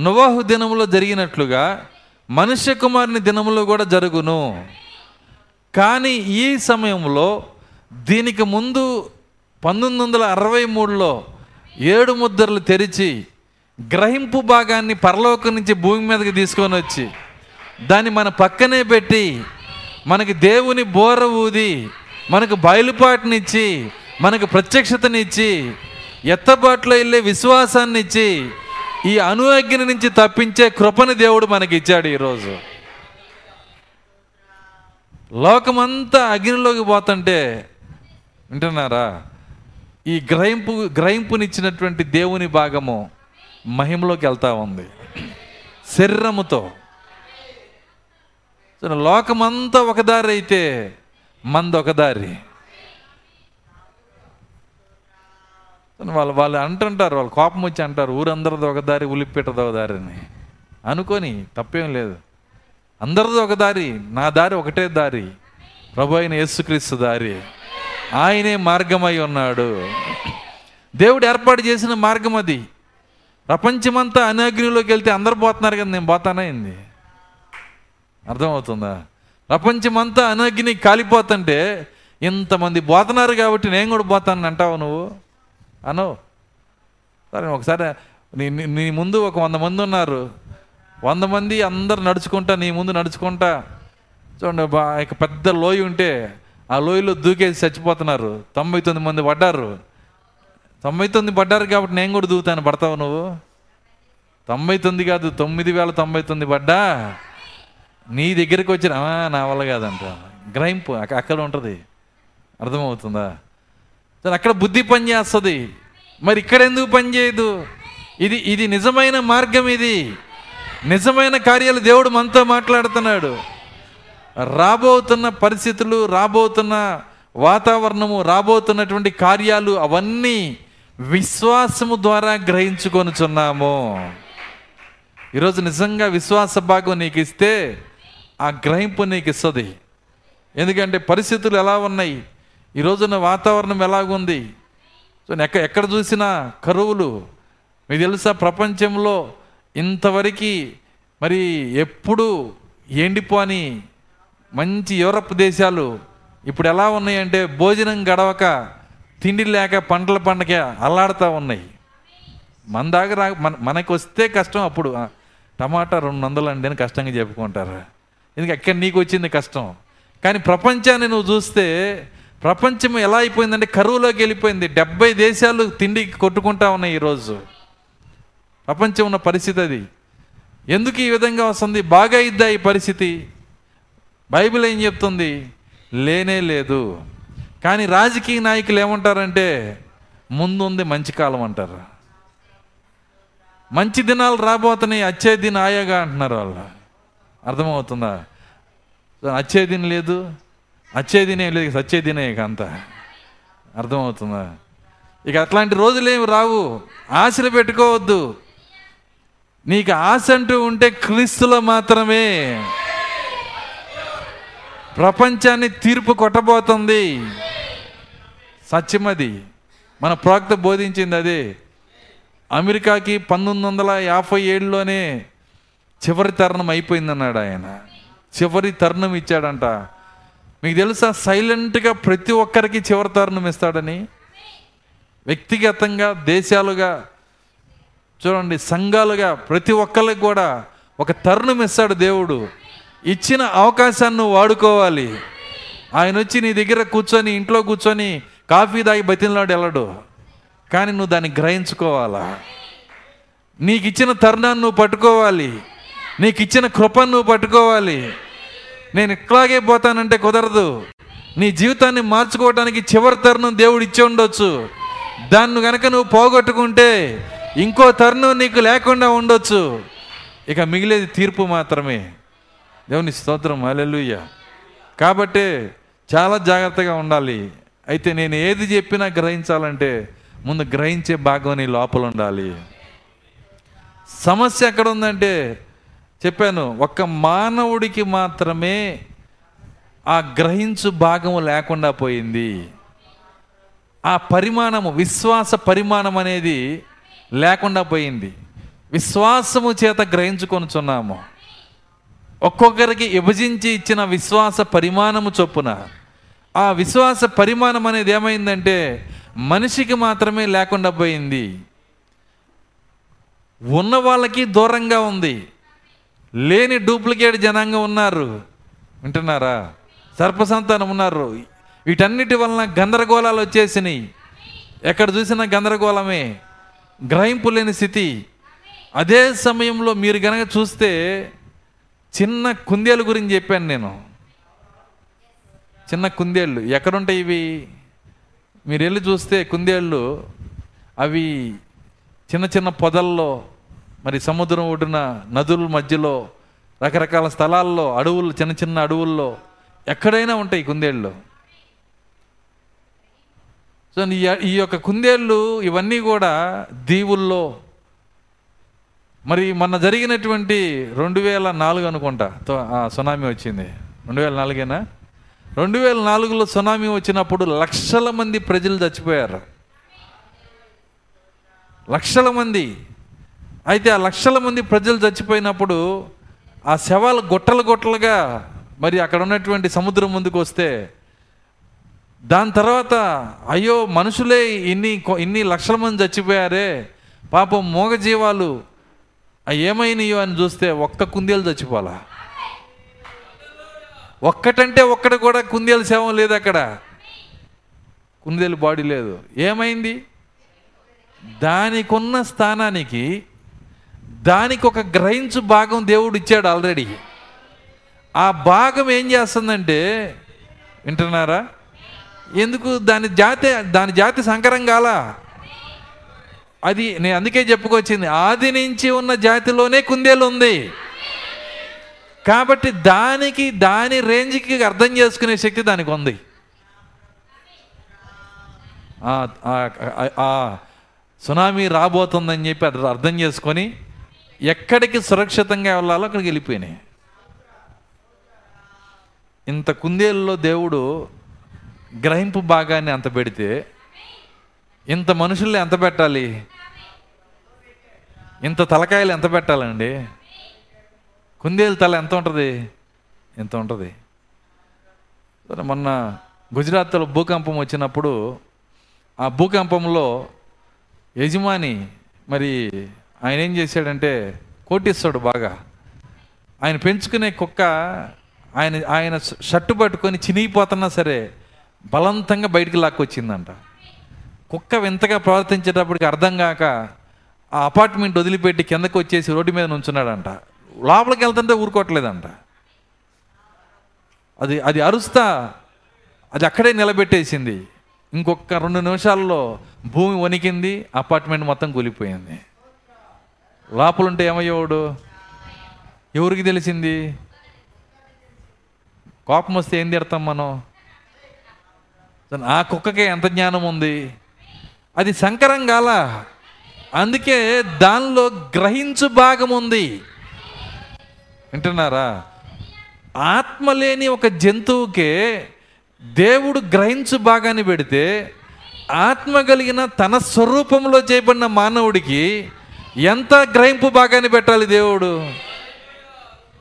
నోవహు దినములో జరిగినట్లుగా, మనుష్య కుమారుని దినములో కూడా జరుగును. కానీ ఈ సమయంలో దీనికి ముందు పంతొమ్మిది వందల అరవై మూడులో ఏడు ముద్రలు తెరిచి గ్రహింపు భాగాన్ని పరలోకం నుంచి భూమి మీదకి తీసుకొని వచ్చి దాన్ని మన పక్కనే పెట్టి మనకి దేవుని బోర ఊది మనకు బయలుపాటునిచ్చి మనకు ప్రత్యక్షతనిచ్చి ఎత్తబాట్లో వెళ్ళే విశ్వాసాన్ని ఇచ్చి ఈ అనుఅగ్ని నుంచి తప్పించే కృపని దేవుడు మనకి ఇచ్చాడు. ఈరోజు లోకమంతా అగ్నిలోకి పోతుంటే వింటున్నారా? ఈ గ్రహింపు గ్రహింపునిచ్చినటువంటి దేవుని భాగము మహిమలోకి వెళ్తా ఉంది శరీరముతో. లోకమంతా ఒకదారి అయితే మంది ఒకదారి. వాళ్ళు వాళ్ళు అంటుంటారు, వాళ్ళు కోపం వచ్చి అంటారు, ఊరందరిది ఒకదారి, ఉలిప్పెట్టది ఒకదారి అని. అనుకొని తప్పేం లేదు, అందరిది ఒకదారి, నా దారి ఒకటే దారి, ప్రభు అయిన యేసుక్రీస్తు దారి. ఆయనే మార్గమై ఉన్నాడు. దేవుడు ఏర్పాటు చేసిన మార్గం అది. ప్రపంచమంతా అనుఅగ్నిలోకి వెళ్తే అందరు పోతున్నారు కదా, నేను పోతానే ఏంది? అర్థమవుతుందా? ప్రపంచమంతా అనుఅగ్ని కాలిపోతుంటే ఇంతమంది పోతున్నారు కాబట్టి నేను కూడా పోతాను అంటావు నువ్వు? అనవు. సరే, ఒకసారి నీ నీ ముందు ఒక వంద మంది ఉన్నారు, వంద మంది అందరు నడుచుకుంటా నీ ముందు నడుచుకుంటా, చూడండి బా ఇక పెద్ద లోయ ఉంటే ఆ లోయలో దూకేసి చచ్చిపోతున్నారు. తొంభై తొమ్మిది మంది పడ్డారు, తొంభై తొమ్మిది పడ్డారు కాబట్టి నేను కూడా దూకుతాను, పడతావు నువ్వు? తొంభై తొమ్మిది కాదు, తొమ్మిది వేల తొంభై తొమ్మిది పడ్డా నీ దగ్గరికి వచ్చిన నా వల్ల కాదంట. గ్రహింపు అక్కడ ఉంటుంది. అర్థమవుతుందా? సరే అక్కడ బుద్ధి పనిచేస్తుంది, మరి ఇక్కడ ఎందుకు పనిచేయదు? ఇది ఇది నిజమైన మార్గం, ఇది నిజమైన కార్యాలు. దేవుడు మనతో మాట్లాడుతున్నాడు. రాబోతున్న పరిస్థితులు, రాబోతున్న వాతావరణము, రాబోతున్నటువంటి కార్యాలు అవన్నీ విశ్వాసము ద్వారా గ్రహించుకొనుచున్నాము. ఈరోజు నిజంగా విశ్వాస భాగం నీకు ఇస్తే ఆ గ్రహింపు నీకు ఇస్తుంది. ఎందుకంటే పరిస్థితులు ఎలా ఉన్నాయి, ఈరోజున్న వాతావరణం ఎలాగుంది, ఎక్క ఎక్కడ చూసినా కరువులు. మీకు తెలుసా, ప్రపంచంలో ఇంతవరకు మరి ఎప్పుడు ఎండిపోని మంచి యూరప్ దేశాలు ఇప్పుడు ఎలా ఉన్నాయంటే భోజనం గడవక, తిండి లేక, పంటల పండగ అల్లాడుతూ ఉన్నాయి. మన దాకా రా మన మనకు వస్తే కష్టం. అప్పుడు టమాటా రెండు వందలు అండి అని కష్టంగా చెప్పుకుంటారు, ఎందుకంటే అక్కడ నీకు వచ్చింది కష్టం. కానీ ప్రపంచాన్ని నువ్వు చూస్తే ప్రపంచం ఎలా అయిపోయిందంటే కరువులోకి వెళ్ళిపోయింది. డెబ్బై దేశాలు తిండి కొట్టుకుంటా ఉన్నాయి ఈరోజు. ప్రపంచం ఉన్న పరిస్థితి అది. ఎందుకు ఈ విధంగా వస్తుంది? బాగా ఇద్దా ఈ పరిస్థితి? బైబిల్ ఏం చెప్తుంది? లేనే లేదు. కానీ రాజకీయ నాయకులు ఏమంటారంటే ముందుంది మంచి కాలం అంటారు, మంచి దినాలు రాబోతున్నాయి, అచ్చే దిన ఆయాగా అంటున్నారు వాళ్ళు. అర్థమవుతుందా? అచ్చే దిన లేదు, అచ్చే దినే లేదు, సచ్చే దినే ఇక అంతా. అర్థమవుతుందా? ఇక అట్లాంటి రోజులేమి రావు. ఆశలు పెట్టుకోవద్దు. నీకు ఆశ అంటూ ఉంటే క్రీస్తులో మాత్రమే. ప్రపంచాన్ని తీర్పు కొట్టబోతుంది, సత్యం అది. మన ప్రవక్త బోధించింది అదే. అమెరికాకి పంతొమ్మిది వందల యాభై ఏడులోనే చివరి తరుణం అయిపోయిందన్నాడు ఆయన. చివరి తరుణం ఇచ్చాడంట. మీకు తెలుసా, సైలెంట్గా ప్రతి ఒక్కరికి చివరి తరుణం ఇస్తాడని. వ్యక్తిగతంగా, దేశాలుగా, చూడండి సంఘాలుగా ప్రతి ఒక్కరికి కూడా ఒక తరుణం ఇస్తాడు దేవుడు. ఇచ్చిన అవకాశాన్ని వాడుకోవాలి. ఆయన వచ్చి నీ దగ్గర కూర్చొని, ఇంట్లో కూర్చొని కాఫీ తాగి బతిలాడు వెళ్ళడు. కానీ నువ్వు దాన్ని గ్రహించుకోవాలా. నీకు ఇచ్చిన తరుణాన్ని నువ్వు పట్టుకోవాలి. నీకు ఇచ్చిన కృపను నువ్వు పట్టుకోవాలి. నేను ఇట్లాగే పోతానంటే కుదరదు. నీ జీవితాన్ని మార్చుకోవడానికి చివరి తరుణం దేవుడు ఇచ్చి ఉండొచ్చు. దాన్ని కనుక నువ్వు పోగొట్టుకుంటే ఇంకో తరుణం నీకు లేకుండా ఉండొచ్చు. ఇక మిగిలేది తీర్పు మాత్రమే. దేవుని స్తోత్రం, హల్లెలూయా. కాబట్టి చాలా జాగ్రత్తగా ఉండాలి. అయితే నేను ఏది చెప్పినా గ్రహించాలంటే ముందు గ్రహించే భాగం నీ లోపల ఉండాలి. సమస్య ఎక్కడ ఉందంటే, చెప్పాను, ఒక్క మానవుడికి మాత్రమే ఆ గ్రహించు భాగము లేకుండా పోయింది. ఆ పరిమాణము, విశ్వాస పరిమాణం అనేది లేకుండా పోయింది. విశ్వాసము చేత గ్రహించుకొనుచున్నాము. ఒక్కొక్కరికి విభజించి ఇచ్చిన విశ్వాస పరిమాణము చొప్పున. ఆ విశ్వాస పరిమాణం అనేది ఏమైందంటే మనిషికి మాత్రమే లేకుండా పోయింది. ఉన్న వాళ్ళకి దూరంగా ఉంది. లేని డూప్లికేట్ జనాంగం ఉన్నారు. వింటున్నారా? సర్పసంతానం ఉన్నారు. వీటన్నిటి వలన గందరగోళాలు వచ్చేసినాయి. ఎక్కడ చూసినా గందరగోళమే, గ్రహింపు లేని స్థితి. అదే సమయంలో మీరు గనక చూస్తే, చిన్న కుందేలు గురించి చెప్పాను నేను. చిన్న కుందేళ్ళు ఎక్కడుంటాయి ఇవి? మీరు వెళ్ళి చూస్తే కుందేళ్ళు అవి చిన్న చిన్న పొదల్లో, మరి సముద్రం ఒడ్డున, నదుల మధ్యలో, రకరకాల స్థలాల్లో, అడవులు, చిన్న చిన్న అడవుల్లో, ఎక్కడైనా ఉంటాయి కుందేళ్ళు. సో ఈ యొక్క కుందేళ్ళు ఇవన్నీ కూడా దీవుల్లో. మరి మొన్న జరిగినటువంటి రెండు వేల నాలుగు అనుకుంటా సునామీ వచ్చింది. రెండు వేల నాలుగేనా రెండు వేల నాలుగులో సునామీ వచ్చినప్పుడు లక్షల మంది ప్రజలు చచ్చిపోయారు. లక్షల మంది. అయితే ఆ లక్షల మంది ప్రజలు చచ్చిపోయినప్పుడు ఆ శవాలు గొట్టలు గొట్టలుగా మరి అక్కడ ఉన్నటువంటి సముద్రం ముందుకు వస్తే, దాని తర్వాత అయ్యో మనుషులే ఇన్ని ఇన్ని లక్షల మంది చచ్చిపోయారే, పాపం మూగజీవాలు ఏమైనాయో అని చూస్తే ఒక్క కుందేలు చచ్చిపోలా. ఒక్కటంటే ఒక్కటి కూడా కుందేలు శవం లేదు అక్కడ, కుందేలు బాడీ లేదు. ఏమైంది? దానికున్న స్థానానికి దానికి ఒక గ్రహించు భాగం దేవుడు ఇచ్చాడు ఆల్రెడీ. ఆ భాగం ఏం చేస్తుందంటే, వింటున్నారా, ఆ ఎందుకు దాని జాతి దాని జాతి సంకరం కాలా, అది నేను అందుకే చెప్పుకొచ్చింది. ఆది నుంచి ఉన్న జాతిలోనే కుందేలు ఉంది కాబట్టి దానికి దాని రేంజ్కి అర్థం చేసుకునే శక్తి దానికి ఉంది. సునామీ రాబోతుందని చెప్పి అది అర్థం చేసుకొని ఎక్కడికి సురక్షితంగా వెళ్ళాలో అక్కడికి వెళ్ళిపోయినాయి. ఇంత కుందేలులో దేవుడు గ్రహింపు భాగాన్ని అంత పెడితే ఇంత మనుషుల్ని ఎంత పెట్టాలి, ఇంత తలకాయలు ఎంత పెట్టాలండి? కుందేలు తల ఎంత ఉంటుంది ఎంత ఉంటుంది మొన్న గుజరాత్లో భూకంపం వచ్చినప్పుడు ఆ భూకంపంలో యజమాని మరి ఆయన ఏం చేశాడంటే కోటిస్తాడు బాగా, ఆయన పెంచుకునే కుక్క ఆయన ఆయన షర్టు పట్టుకొని చినిగిపోతున్నా సరే బలవంతంగా బయటికి లాక్కొచ్చిందంట. కుక్క వింతగా ప్రవర్తించేటప్పటికి అర్థం కాక ఆ అపార్ట్మెంట్ వదిలిపెట్టి కిందకు వచ్చేసి రోడ్డు మీద నుంచున్నాడంట. లోపలికి వెళ్తుంటే ఊరుకోవట్లేదంట. అది అది అరుస్తా అది అక్కడే నిలబెట్టేసింది. ఇంకొక రెండు నిమిషాల్లో భూమి వణికింది, అపార్ట్మెంట్ మొత్తం కూలిపోయింది. లోపలుంటే ఏమయ్యేవాడు? ఎవరికి తెలిసింది? కోపం వస్తే ఏం తిడతాం మనం? ఆ కుక్కకే ఎంత జ్ఞానం ఉంది! అది సంకరం కాలా, అందుకే దానిలో గ్రహించు భాగం ఉంది. వింటున్నారా? ఆత్మ లేని ఒక జంతువుకే దేవుడు గ్రహించు భాగాన్ని పెడితే, ఆత్మ కలిగిన తన స్వరూపంలో చేయబడిన మానవుడికి ఎంత గ్రహింపు భాగాన్ని పెట్టాలి దేవుడు?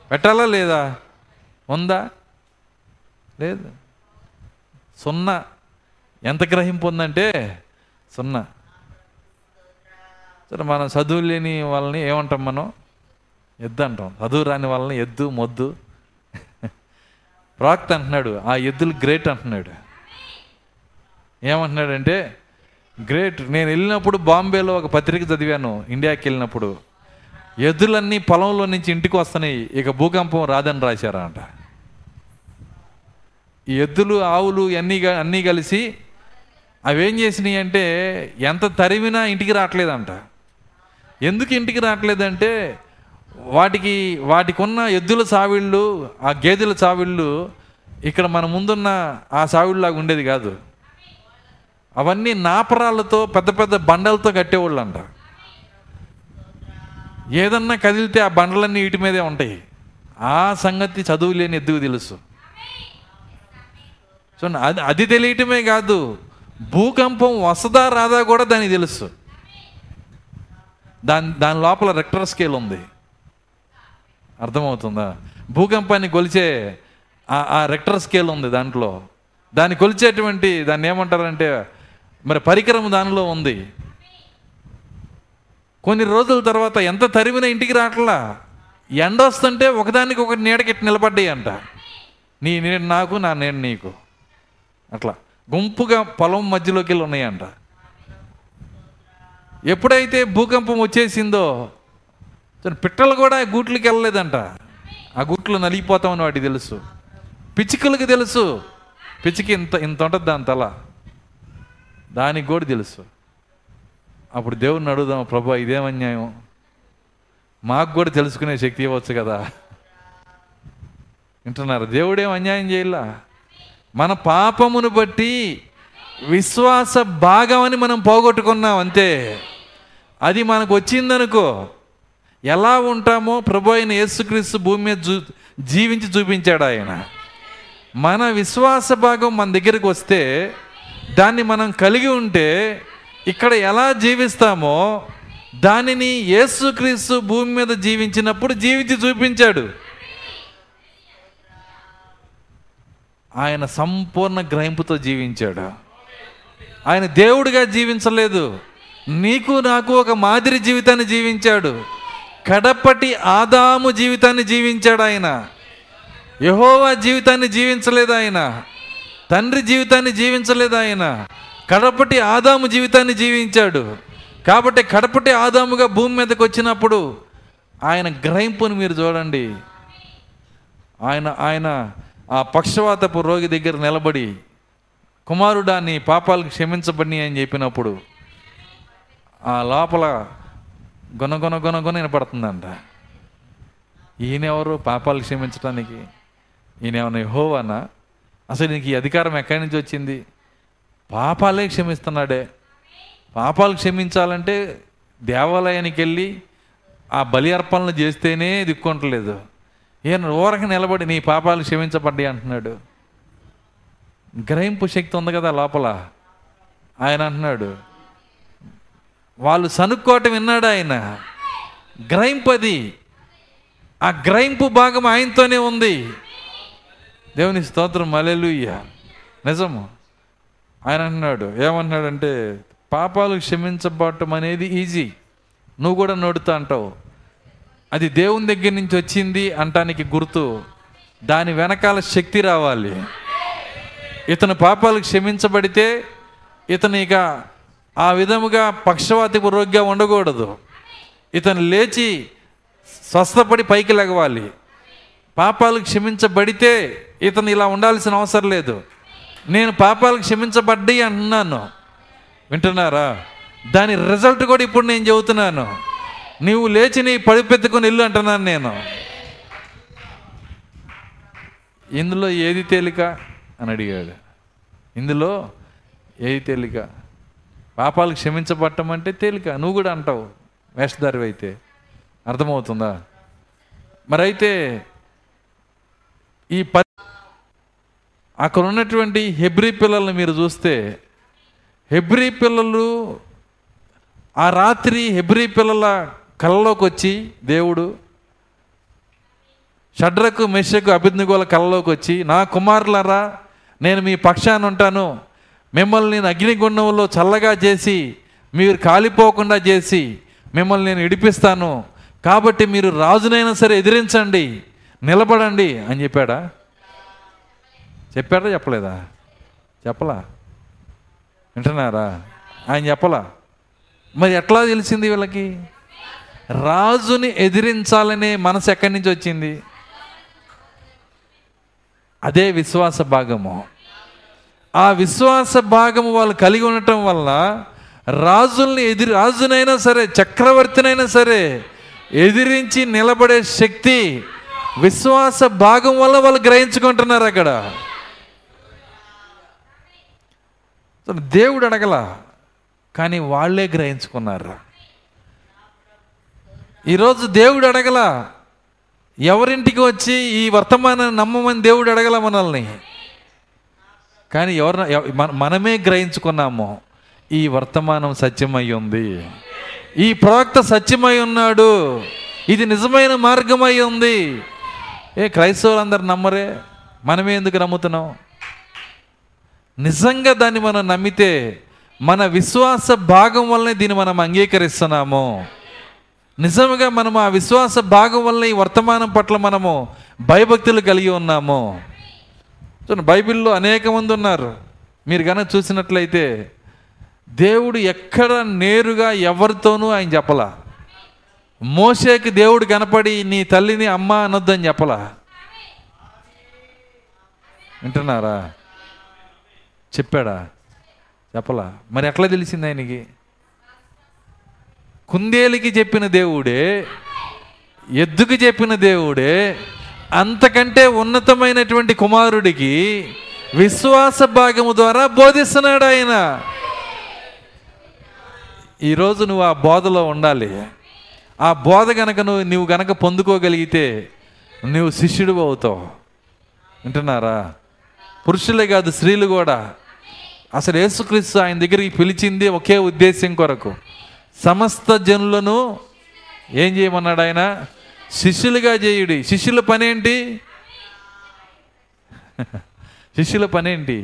పెట్టాలా లేదా? ఉందా లేదు? సున్నా. ఎంత గ్రహింపు ఉందంటే సున్నా. సరే, మనం చదువు లేని వాళ్ళని ఏమంటాం? మనం ఎద్దు అంటాం. చదువు రాని వాళ్ళని ఎద్దు, మొద్దు. ప్రాక్త అంటున్నాడు ఆ ఎద్దులు గ్రేట్ అంటున్నాడు. ఏమంటున్నాడంటే గ్రేట్. నేను వెళ్ళినప్పుడు బాంబేలో ఒక పత్రిక చదివాను, ఇండియాకి వెళ్ళినప్పుడు ఎద్దులన్నీ పొలంలో నుంచి ఇంటికి వస్తున్నాయి, ఇక భూకంపం రాదని రాశారా అంట. ఈ ఎద్దులు ఆవులు అన్నీ అన్నీ కలిసి అవేం చేసినాయి అంటే ఎంత తరిమినా ఇంటికి రావట్లేదంట. ఎందుకు ఇంటికి రావట్లేదంటే వాటికి వాటికి ఉన్న ఎద్దుల సావిళ్ళు ఆ గేదెల సావిళ్ళు ఇక్కడ మన ముందున్న ఆ సావిళ్ళలాగా ఉండేది కాదు. అవన్నీ నాపరాళ్ళతో పెద్ద పెద్ద బండలతో కట్టేవాళ్ళు అంట. ఏదన్నా కదిలితే ఆ బండలన్నీ వీటి మీదే ఉంటాయి. ఆ సంగతి చదువు లేని ఎద్దుకు తెలుసు. సో అది అది తెలియటమే కాదు, భూకంపం వస్తుందా రాదా కూడా దానికి తెలుసు. దాని దాని లోపల రెక్టర్ స్కేల్ ఉంది. అర్థమవుతుందా? భూకంపాన్ని కొలిచే ఆ రెక్టర్ స్కేల్ ఉంది దాంట్లో. దాన్ని కొలిచేటువంటి దాన్ని ఏమంటారంటే మరి పరికరం దానిలో ఉంది. కొన్ని రోజుల తర్వాత ఎంత తరిమినా ఇంటికి రావట్లా. ఎండ వస్తుంటే ఒకదానికి ఒకటి నీడకెట్టి నిలబడ్డాయి అంట. నీ నీడ నాకు, నా నీడ నీకు, అట్లా గుంపుగా పొలం మధ్యలోకి వెళ్ళి ఉన్నాయంట. ఎప్పుడైతే భూకంపం వచ్చేసిందో పిట్టలు కూడా ఆ గూట్లకి వెళ్ళలేదంట. ఆ గూట్లు నలిగిపోతామని వాటికి తెలుసు. పిచ్చుకలకి తెలుసు. పిచ్చికి ఇంత ఇంత ఉంటుంది దాని తల, దానికి కూడా తెలుసు. అప్పుడు దేవుడిని అడుగుదాం, ప్రభా ఇదేమన్యాయం, మాకు కూడా తెలుసుకునే శక్తి ఇవ్వచ్చు కదా. వింటున్నారు? దేవుడేం అన్యాయం చేయలా. మన పాపమును బట్టి విశ్వాస భాగం అని మనం పోగొట్టుకున్నాం అంతే. అది మనకు వచ్చిందనుకో ఎలా ఉంటామో ప్రభు అయిన యేసుక్రీస్తు భూమి మీద చూ జీవించి చూపించాడు. ఆయన మన విశ్వాస భాగం మన దగ్గరికి వస్తే, దాన్ని మనం కలిగి ఉంటే ఇక్కడ ఎలా జీవిస్తామో దానిని యేసుక్రీస్తు భూమి మీద జీవించినప్పుడు జీవించి చూపించాడు. ఆయన సంపూర్ణ గ్రహింపుతో జీవించాడు. ఆయన దేవుడిగా జీవించలేదు, నీకు నాకు ఒక మాదిరి జీవితాన్ని జీవించాడు. కడపటి ఆదాము జీవితాన్ని జీవించాడు ఆయన. యెహోవా జీవితాన్ని జీవించలేదు ఆయన. తండ్రి జీవితాన్ని జీవించలేదు ఆయన. కడపటి ఆదాము జీవితాన్ని జీవించాడు. కాబట్టి కడపటి ఆదాముగా భూమి మీదకి వచ్చినప్పుడు ఆయన గ్రహింపును మీరు చూడండి. ఆయన ఆయన ఆ పక్షవాతపు రోగి దగ్గర నిలబడి కుమారుడా నీ పాపాలకు క్షమించబడి అని చెప్పినప్పుడు ఆ లోపల గొనగొన గొనగొన వినపడుతుందంట. ఈయనెవరు పాపాలు క్షమించడానికి? ఈయనేమన్నా యెహోవానా? అసలు నీకు ఈ అధికారం ఎక్కడి నుంచి వచ్చింది? పాపాలే క్షమిస్తున్నాడే. పాపాలు క్షమించాలంటే దేవాలయానికి వెళ్ళి ఆ బలి అర్పణలు చేస్తేనే దిక్కుంటలేదు. ఈయన ఊరక నిలబడి నీ పాపాలు క్షమించబడ్డాయి అంటున్నాడు. గ్రహింపు శక్తి ఉంది కదా లోపల. ఆయన అంటున్నాడు, వాళ్ళు సనుక్కోవటం విన్నాడు ఆయన. గ్రహింపు, అది ఆ గ్రహింపు భాగం ఆయనతోనే ఉంది. దేవుని స్తోత్రం, హల్లెలూయా. నిజము. ఆయన అంటున్నాడు, ఏమంటున్నాడంటే పాపాలు క్షమించబడటం అనేది ఈజీ, నువ్వు కూడా నోడుతా అంటావు. అది దేవుని దగ్గర నుంచి వచ్చింది అంటానికి గుర్తు దాని వెనకాల శక్తి రావాలి. ఇతను పాపాలు క్షమించబడితే ఇతను ఇక ఆ విధముగా పక్షవాతి రోగిగా ఉండకూడదు. ఇతను లేచి స్వస్థపడి పైకి లెగవాలి. పాపాలు క్షమించబడితే ఇతను ఇలా ఉండాల్సిన అవసరం లేదు. నేను పాపాలు క్షమించబడ్డాయి అంటున్నాను, వింటున్నారా? దాని రిజల్ట్ కూడా ఇప్పుడు నేను చెబుతున్నాను. నీవు లేచి నీ పడిపెత్తుకుని ఇల్లు అంటున్నాను నేను. ఇందులో ఏది తేలిక అని అడిగాడు. ఇందులో ఏది తేలిక? పాపాలు క్షమించబట్టం అంటే తేలిక, నువ్వు కూడా అంటావు వేషధారి అయితే. అర్థమవుతుందా? మరైతే ఈ ప అక్కడ ఉన్నటువంటి హెబ్రీ పిల్లల్ని మీరు చూస్తే, హెబ్రీ పిల్లలు ఆ రాత్రి హెబ్రీ పిల్లల కళ్ళలోకి వచ్చి దేవుడు షడ్రకు మెషకు అభిజ్ఞగోల కళ్ళలోకి వచ్చి, నా కుమారులారా నేను మీ పక్షాన ఉంటాను, మిమ్మల్ని నేను అగ్నిగుండంలో చల్లగా చేసి మీరు కాలిపోకుండా చేసి మిమ్మల్ని నేను విడిపిస్తాను, కాబట్టి మీరు రాజునైనా సరే ఎదిరించండి, నిలబడండి అని చెప్పాడా? చెప్పాడా చెప్పలేదా? చెప్పలా. వింటున్నారా? ఆయన చెప్పలా. మరి ఎట్లా తెలిసింది వీళ్ళకి? రాజుని ఎదిరించాలనే మనసు ఎక్కడి నుంచి వచ్చింది? అదే విశ్వాస భాగము. ఆ విశ్వాస భాగము వాళ్ళు కలిగి ఉండటం వల్ల రాజుల్ని ఎదిరి రాజునైనా సరే చక్రవర్తినైనా సరే ఎదిరించి నిలబడే శక్తి విశ్వాస భాగం వల్ల వాళ్ళు గ్రహించుకుంటున్నారు. అక్కడ దేవుడు అడగల, కానీ వాళ్ళే గ్రహించుకున్నారు. ఈరోజు దేవుడు అడగల, ఎవరింటికి వచ్చి ఈ వర్తమానాన్ని నమ్మమని దేవుడు అడగల మనల్ని. కానీ ఎవరు? మనమే గ్రహించుకున్నాము, ఈ వర్తమానం సత్యమై ఉంది, ఈ ప్రవక్త సత్యమై ఉన్నాడు, ఇది నిజమైన మార్గమై ఉంది. ఏ క్రైస్తవులు అందరు నమ్మరే, మనమే ఎందుకు నమ్ముతున్నాం? నిజంగా దాన్ని మనం నమ్మితే మన విశ్వాస భాగం వల్లనే దీన్ని మనం అంగీకరిస్తున్నాము. నిజంగా మనము ఆ విశ్వాస భాగం వల్ల ఈ వర్తమానం పట్ల మనము భయభక్తులు కలిగి ఉన్నాము. చూడండి, బైబిల్లో అనేక మంది ఉన్నారు. మీరు కనుక చూసినట్లయితే దేవుడు ఎక్కడ నేరుగా ఎవరితోనూ ఆయన చెప్పలా. మోషేకి దేవుడు కనపడి నీ తల్లిని అమ్మ అనొద్దని చెప్పలా. వింటున్నారా? చెప్పాడా? చెప్పలా. మరి ఎట్లా తెలిసింది ఆయనకి? కుందేలికి చెప్పిన దేవుడే, ఎద్దుకి చెప్పిన దేవుడే, అంతకంటే ఉన్నతమైనటువంటి కుమారుడికి విశ్వాస భాగము ద్వారా బోధిస్తున్నాడు ఆయన. ఈరోజు నువ్వు ఆ బోధలో ఉండాలి. ఆ బోధ కనుక నువ్వు నువ్వు కనుక పొందుకోగలిగితే నువ్వు శిష్యుడు అవుతావు. వింటున్నారా? పురుషులే కాదు, స్త్రీలు కూడా. అసలు యేసుక్రీస్తు ఆయన దగ్గరికి పిలిచింది ఒకే ఉద్దేశం కొరకు, సమస్త జనులను ఏం చేయమన్నాడు ఆయన? శిష్యులుగా చేయుడి. శిష్యుల పనేంటి? శిష్యుల పనేంటి?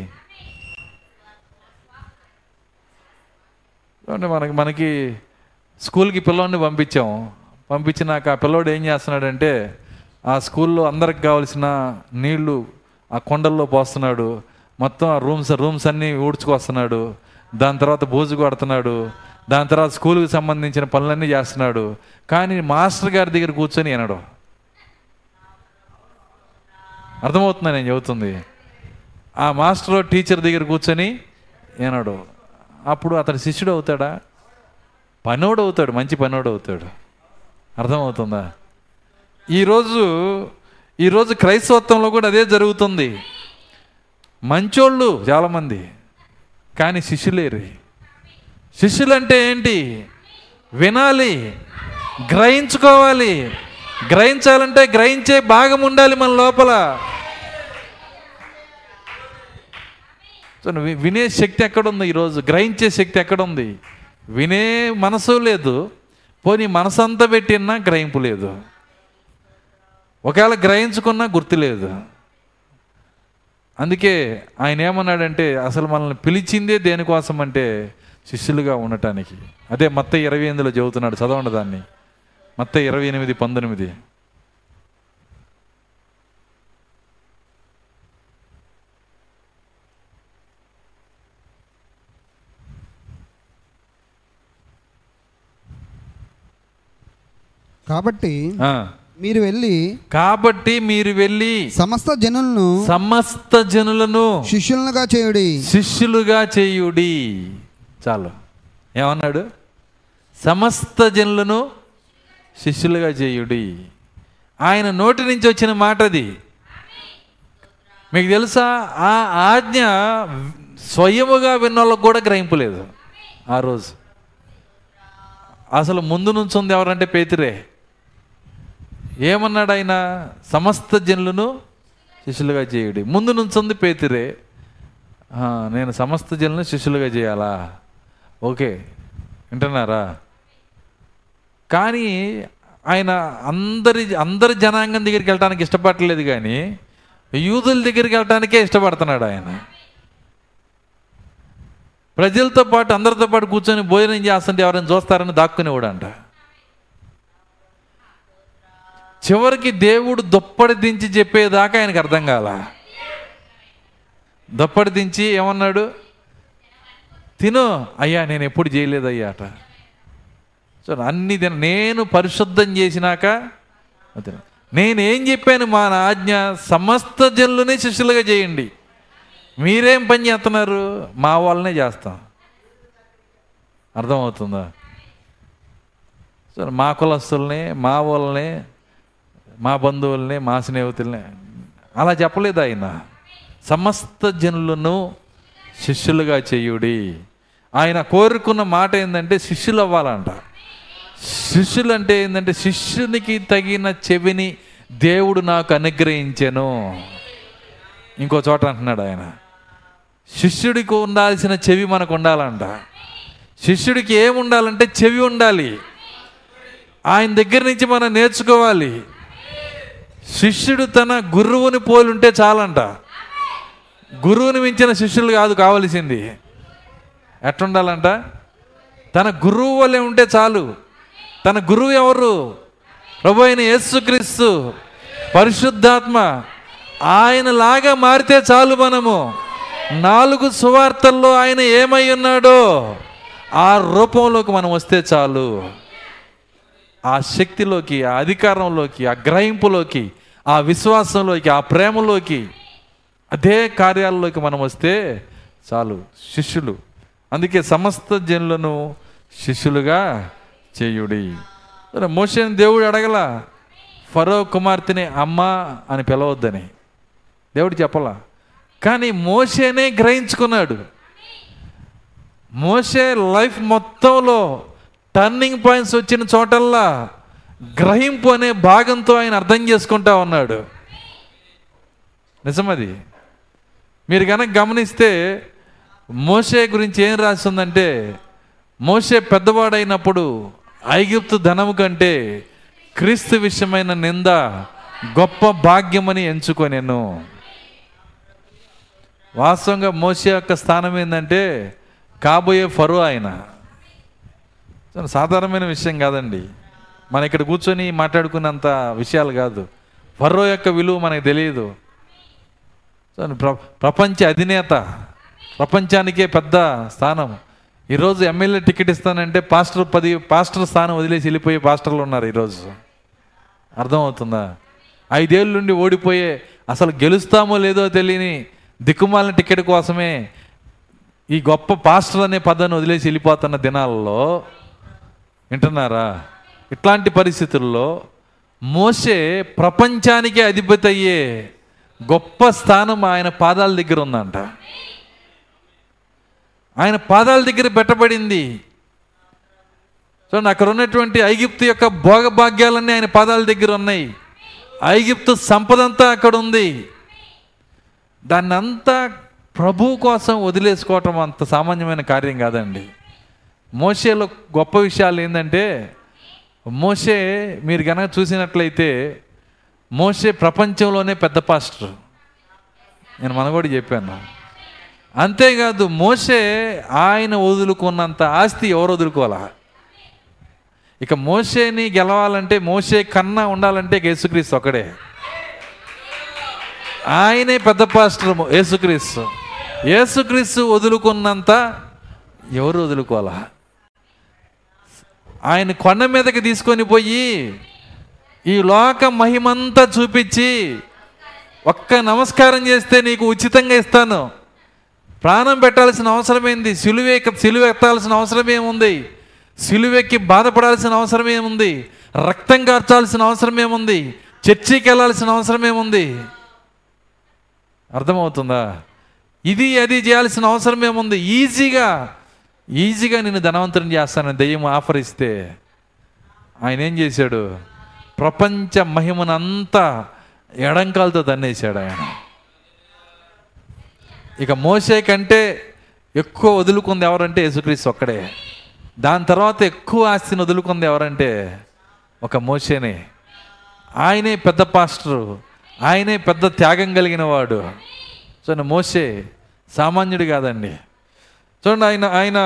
మనకి మనకి స్కూల్కి పిల్లోడిని పంపించాం. పంపించినాక ఆ పిల్లోడు ఏం చేస్తున్నాడంటే ఆ స్కూల్లో అందరికి కావాల్సిన నీళ్లు ఆ కొండల్లో పోస్తున్నాడు. మొత్తం ఆ రూమ్స్ రూమ్స్ అన్నీ ఊడ్చుకొస్తున్నాడు. దాని తర్వాత బూజు కొడుతున్నాడు. దాని తర్వాత స్కూల్కి సంబంధించిన పనులన్నీ చేస్తున్నాడు. కానీ మాస్టర్ గారి దగ్గర కూర్చొని వినడు. అర్థమవుతుందా నేను చెబుతుంది? ఆ మాస్టర్ టీచర్ దగ్గర కూర్చొని ఏనాడు అప్పుడు అతడు శిష్యుడు అవుతాడా? పనోడు అవుతాడు, మంచి పనోడు అవుతాడు. అర్థమవుతుందా? ఈరోజు ఈరోజు క్రైస్తవత్వంలో కూడా అదే జరుగుతుంది. మంచోళ్ళు చాలామంది, కానీ శిష్యులేరు. శిష్యులంటే ఏంటి? వినాలి, గ్రహించుకోవాలి. గ్రహించాలంటే గ్రహించే భాగం ఉండాలి మన లోపల. వినే శక్తి ఎక్కడుంది ఈరోజు? గ్రహించే శక్తి ఎక్కడుంది? వినే మనసు లేదు. పోనీ మనసు అంతా పెట్టినా గ్రహింపు లేదు. ఒకవేళ గ్రహించుకున్నా గుర్తు లేదు. అందుకే ఆయన ఏమన్నాడంటే, అసలు మనల్ని పిలిచిందే దేనికోసం అంటే శిష్యులుగా ఉండటానికి. అదే మత్తయి ఇరవై ఎనిమిదిలో చెబుతున్నాడు, చదవండి దాన్ని. మత్తయి ఇరవై ఎనిమిది పంతొమ్మిది కాబట్టి మీరు వెళ్ళి కాబట్టి మీరు వెళ్ళి సమస్త జనులను సమస్త జనులను శిష్యులుగా చేయుడి శిష్యులుగా చేయుడి చాలు. ఏమన్నాడు? సమస్త జనులను శిష్యులుగా చేయుడి. ఆయన నోటి నుంచి వచ్చిన మాట అది. మీకు తెలుసా, ఆ ఆజ్ఞ స్వయముగా విన్నోళ్ళకు కూడా గ్రహింపలేదు ఆ రోజు. అసలు ముందు నుంచుంది ఎవరంటే పేతురే. ఏమన్నాడు ఆయన? సమస్త జనులను శిష్యులుగా చేయుడి. ముందు నుంచుంది పేతురే. నేను సమస్త జనులను శిష్యులుగా చేయాలా? ఓకే, వింటున్నారా? కానీ ఆయన అందరి అందరి జనాంగం దగ్గరికి వెళ్ళడానికి ఇష్టపడలేదు, కానీ యూదుల దగ్గరికి వెళ్ళడానికే ఇష్టపడుతున్నాడు. ఆయన ప్రజలతో పాటు అందరితో పాటు కూర్చొని భోజనం చేస్తుంటే ఎవరైనా చూస్తారని దాక్కునేవాడంట. చివరికి దేవుడు దుప్పటి దించి చెప్పేదాకా ఆయనకు అర్థం కాల. దుప్పటి దించి ఏమన్నాడు? తిను. అయ్యా, నేను ఎప్పుడు చేయలేదయ్యా అట. సో అన్ని తిన, నేను పరిశుద్ధం చేసినాక తిన. నేనేం చెప్పాను? మా ఆజ్ఞ సమస్త జనులని శిష్యులుగా చేయండి. మీరేం పని చేస్తున్నారు? మా వాళ్ళనే చేస్తాం. అర్థమవుతుందా? సో మా కులస్తుల్ని, మా వాళ్ళని, మా బంధువుల్ని, మా స్నేహితుల్ని అలా చెప్పలేదు ఆయన. సమస్త జనులను శిష్యులుగా చేయుడి. ఆయన కోరుకున్న మాట ఏంటంటే శిష్యులు అవ్వాలంట. శిష్యులు అంటే ఏంటంటే శిష్యునికి తగిన చెవిని దేవుడు నాకు అనుగ్రహించెను. ఇంకో చోట అంటున్నాడు ఆయన, శిష్యుడికి ఉండాల్సిన చెవి మనకు ఉండాలంట. శిష్యుడికి ఏముండాలంటే చెవి ఉండాలి. ఆయన దగ్గర నుంచి మనం నేర్చుకోవాలి. శిష్యుడు తన గురువుని పోలుంటే చాలంట. గురువుని మించిన శిష్యులు కాదు కావలసింది. ఎట్టుండాలంట? తన గురువు వలె ఉంటే చాలు. తన గురువు ఎవరు? ప్రభు అయిన యేసుక్రీస్తు, పరిశుద్ధాత్మ. ఆయనలాగా మారితే చాలు మనము. నాలుగు సువార్తల్లో ఆయన ఏమై ఉన్నాడో ఆ రూపంలోకి మనం వస్తే చాలు. ఆ శక్తిలోకి, ఆ అధికారంలోకి, ఆ గ్రహింపులోకి, ఆ విశ్వాసంలోకి, ఆ ప్రేమలోకి, అదే కార్యాలలోకి మనం వస్తే చాలు శిష్యులు. అందుకే సమస్త జనులను శిష్యులుగా చేయుడి. మోషేని దేవుడు అడగల, ఫరో కుమార్తెని అమ్మ అని పిలవద్దని దేవుడు చెప్పలా. కానీ మోషేనే గ్రహించుకున్నాడు. మోషే లైఫ్ మొత్తంలో టర్నింగ్ పాయింట్స్ వచ్చిన చోటల్లా గ్రహింపు అనే భాగంతో ఆయన అర్థం చేసుకుంటా ఉన్నాడు. నిజమది. మీరు కనుక గమనిస్తే మోషే గురించి ఏం రాస్తుందంటే, మోషే పెద్దవాడైనప్పుడు ఐగుప్తు ధనము కంటే క్రీస్తు విషయమైన నింద గొప్ప భాగ్యమని ఎంచుకొనెను. వాస్తవంగా మోషే యొక్క స్థానం ఏంటంటే కాబోయే ఫరో. ఆయన సాధారణమైన విషయం కాదండి. మన ఇక్కడ కూర్చొని మాట్లాడుకున్నంత విషయాలు కాదు. ఫరో యొక్క విలువ మనకు తెలియదు. ప్రపంచ అధినేత, ప్రపంచానికే పెద్ద స్థానం. ఈరోజు ఎమ్మెల్యే టికెట్ ఇస్తానంటే పాస్టర్ పది పాస్టర్ స్థానం వదిలేసి వెళ్ళిపోయే పాస్టర్లు ఉన్నారు ఈరోజు. అర్థమవుతుందా? ఐదేళ్ళ నుండి ఓడిపోయే, అసలు గెలుస్తామో లేదో తెలియని దిక్కుమాలిన టికెట్ కోసమే ఈ గొప్ప పాస్టర్ అనే పదాన్ని వదిలేసి వెళ్ళిపోతున్న దినాల్లో, వింటున్నారా? ఇట్లాంటి పరిస్థితుల్లో మోషే ప్రపంచానికే అధిపతి అయ్యే గొప్ప స్థానం ఆయన పాదాల దగ్గర ఉందంట. ఆయన పాదాల దగ్గర పెట్టబడింది. సో అక్కడ ఉన్నటువంటి ఐగుప్తు యొక్క భోగభాగ్యాలన్నీ ఆయన పాదాల దగ్గర ఉన్నాయి. ఐగుప్తు సంపదంతా అక్కడ ఉంది. దాన్ని అంతా ప్రభు కోసం వదిలేసుకోవటం అంత సామాన్యమైన కార్యం కాదండి. మోషేలో గొప్ప విషయాలు ఏంటంటే, మోషే మీరు కనుక చూసినట్లయితే మోషే ప్రపంచంలోనే పెద్ద పాస్టర్, నేను మనగోడు చెప్పాను. అంతేకాదు మోషే ఆయన వదులుకున్నంత ఆస్తి ఎవరు వదులుకోవాలా. ఇక మోషేని గెలవాలంటే, మోషే కన్నా ఉండాలంటే యేసుక్రీస్తు ఒకడే. ఆయనే పెద్ద పాస్టర్ యేసుక్రీస్తు. యేసుక్రీస్తు వదులుకున్నంత ఎవరు వదులుకోవాలా. ఆయన కొండ మీదకి తీసుకొని పోయి ఈ లోక మహిమంతా చూపించి, ఒక్క నమస్కారం చేస్తే నీకు ఉచితంగా ఇస్తాను, ప్రాణం పెట్టాల్సిన అవసరమేంది, సిలువే సిలువెత్తాల్సిన అవసరం ఏముంది, సిలువెక్కి బాధపడాల్సిన అవసరం ఏముంది, రక్తం కార్చాల్సిన అవసరం ఏముంది, చర్చికి వెళ్ళాల్సిన అవసరం ఏముంది, అర్థమవుతుందా, ఇది అది చేయాల్సిన అవసరం ఏముంది, ఈజీగా ఈజీగా నేను ధనవంతుని చేస్తానని దెయ్యం ఆఫర్ ఇస్తే ఆయన ఏం చేశాడు, ప్రపంచ మహిమనంతా ఎడంకాలతో దన్నేశాడు ఆయన. ఇక మోషే కంటే ఎక్కువ వదులుకుంది ఎవరంటే యేసుక్రీస్తు ఒక్కడే. దాని తర్వాత ఎక్కువ ఆస్తిని వదులుకుంది ఎవరంటే ఒక మోషేనే. ఆయనే పెద్ద పాస్టరు, ఆయనే పెద్ద త్యాగం కలిగిన వాడు. చూడండి, మోషే సామాన్యుడు కాదండి. చూడండి, ఆయన ఆయన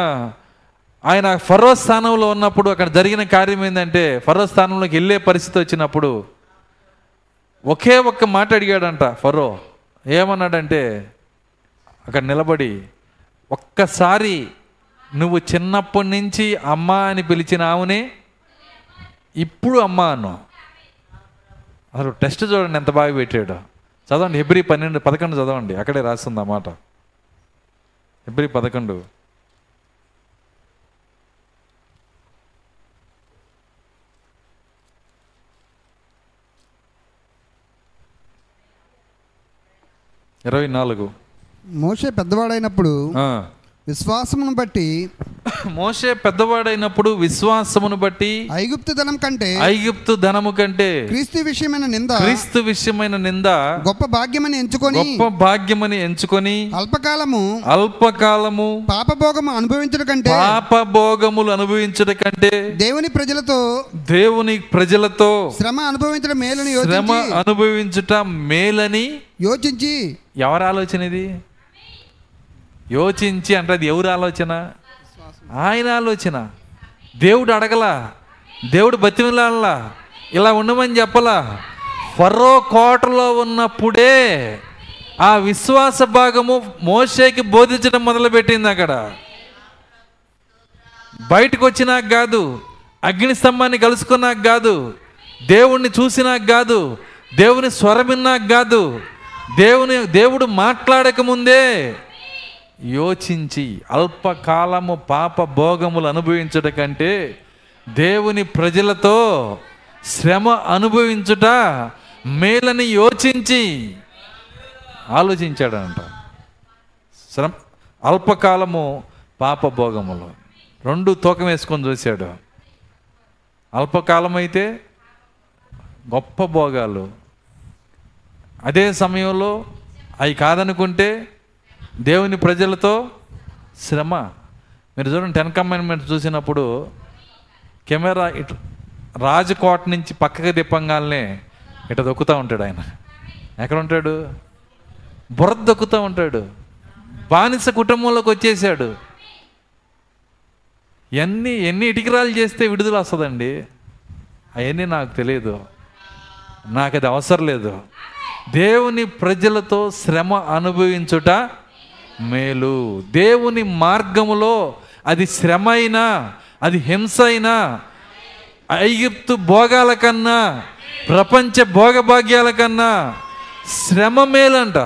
ఆయన ఫరో స్థానంలో ఉన్నప్పుడు అక్కడ జరిగిన కార్యం ఏంటంటే, ఫరో స్థానంలోకి వెళ్ళే పరిస్థితి వచ్చినప్పుడు ఒకే ఒక్క మాట అడిగాడంట ఫరో. ఏమన్నాడంటే, అక్కడ నిలబడి ఒక్కసారి నువ్వు చిన్నప్పటి నుంచి అమ్మ అని పిలిచిన ఆమెనే ఇప్పుడు అమ్మ అను. అసలు టెస్ట్ చూడండి ఎంత బాగా పెట్టాడు. చదవండి హెబ్రీ పన్నెండు పదకొండు చదవండి, అక్కడే రాస్తుంది ఆ మాట. హెబ్రీ పదకొండు ఇరవై నాలుగు మోషే పెద్దవాడైనప్పుడు విశ్వాసమును బట్టి మోషే పెద్దవాడైనప్పుడు విశ్వాసమును బట్టి ఐగుప్తు ధనం కంటే ఐగుప్తు ధనము కంటే క్రీస్తు విషయమైన నింద క్రీస్తు విషయమైన నింద గొప్ప భాగ్యమని ఎంచుకొని గొప్ప భాగ్యమని ఎంచుకొని అల్పకాలము అల్పకాలము పాపభోగము అనుభవించడం కంటే పాపభోగములు అనుభవించడం కంటే దేవుని ప్రజలతో దేవుని ప్రజలతో శ్రమ అనుభవించడం మేలని శ్రమ అనుభవించుట మేలని యోచించి. ఎవరి ఆలోచన ఇది? యోచించి అంటే అది ఎవరి ఆలోచన? ఆయన ఆలోచన. దేవుడు అడగలా, దేవుడు బతిమిలాడలా, ఇలా ఉండమని చెప్పలా. ఫరో కోటలో ఉన్నప్పుడే ఆ విశ్వాస భాగము మోషేకి బోధించడం మొదలుపెట్టింది. అక్కడ బయటకు వచ్చినాక కాదు, అగ్నిస్తంభాన్ని కలుసుకున్నాక కాదు, దేవుణ్ణి చూసినాక కాదు, దేవుని స్వరం విన్నాక కాదు, దేవుని దేవుడు మాట్లాడక ముందే యోచించి అల్పకాలము పాప భోగములు అనుభవించుట కంటే దేవుని ప్రజలతో శ్రమ అనుభవించుట మేలని యోచించి ఆలోచించాడంట. శ్రమ అల్పకాలము పాప భోగములు రెండు తూకం వేసుకొని చూశాడు. అల్పకాలం అయితే గొప్ప భోగాలు, అదే సమయంలో అవి కాదనుకుంటే దేవుని ప్రజలతో శ్రమ. మీరు చూడండి టెన్ కమాండ్మెంట్స్ చూసినప్పుడు కెమెరా ఇటు రాజకోట నుంచి పక్కకి తిప్పంగానే ఇటు దొక్కుతూ ఉంటాడు ఆయన. ఎక్కడ ఉంటాడు? బురద దొక్కుతూ ఉంటాడు. బానిస కుటుంబంలోకి వచ్చేసాడు. ఎన్ని ఎన్ని ఇటికిరాలు చేస్తే విడుదల వస్తుందండి? అవన్నీ నాకు తెలియదు, నాకు అది అవసరం లేదు. దేవుని ప్రజలతో శ్రమ అనుభవించుట మేలు. దేవుని మార్గములో అది శ్రమ అయినా, అది హింస అయినా, ఐగుప్తు భోగాల కన్నా, ప్రపంచ భోగభాగ్యాల కన్నా శ్రమ మేలంట.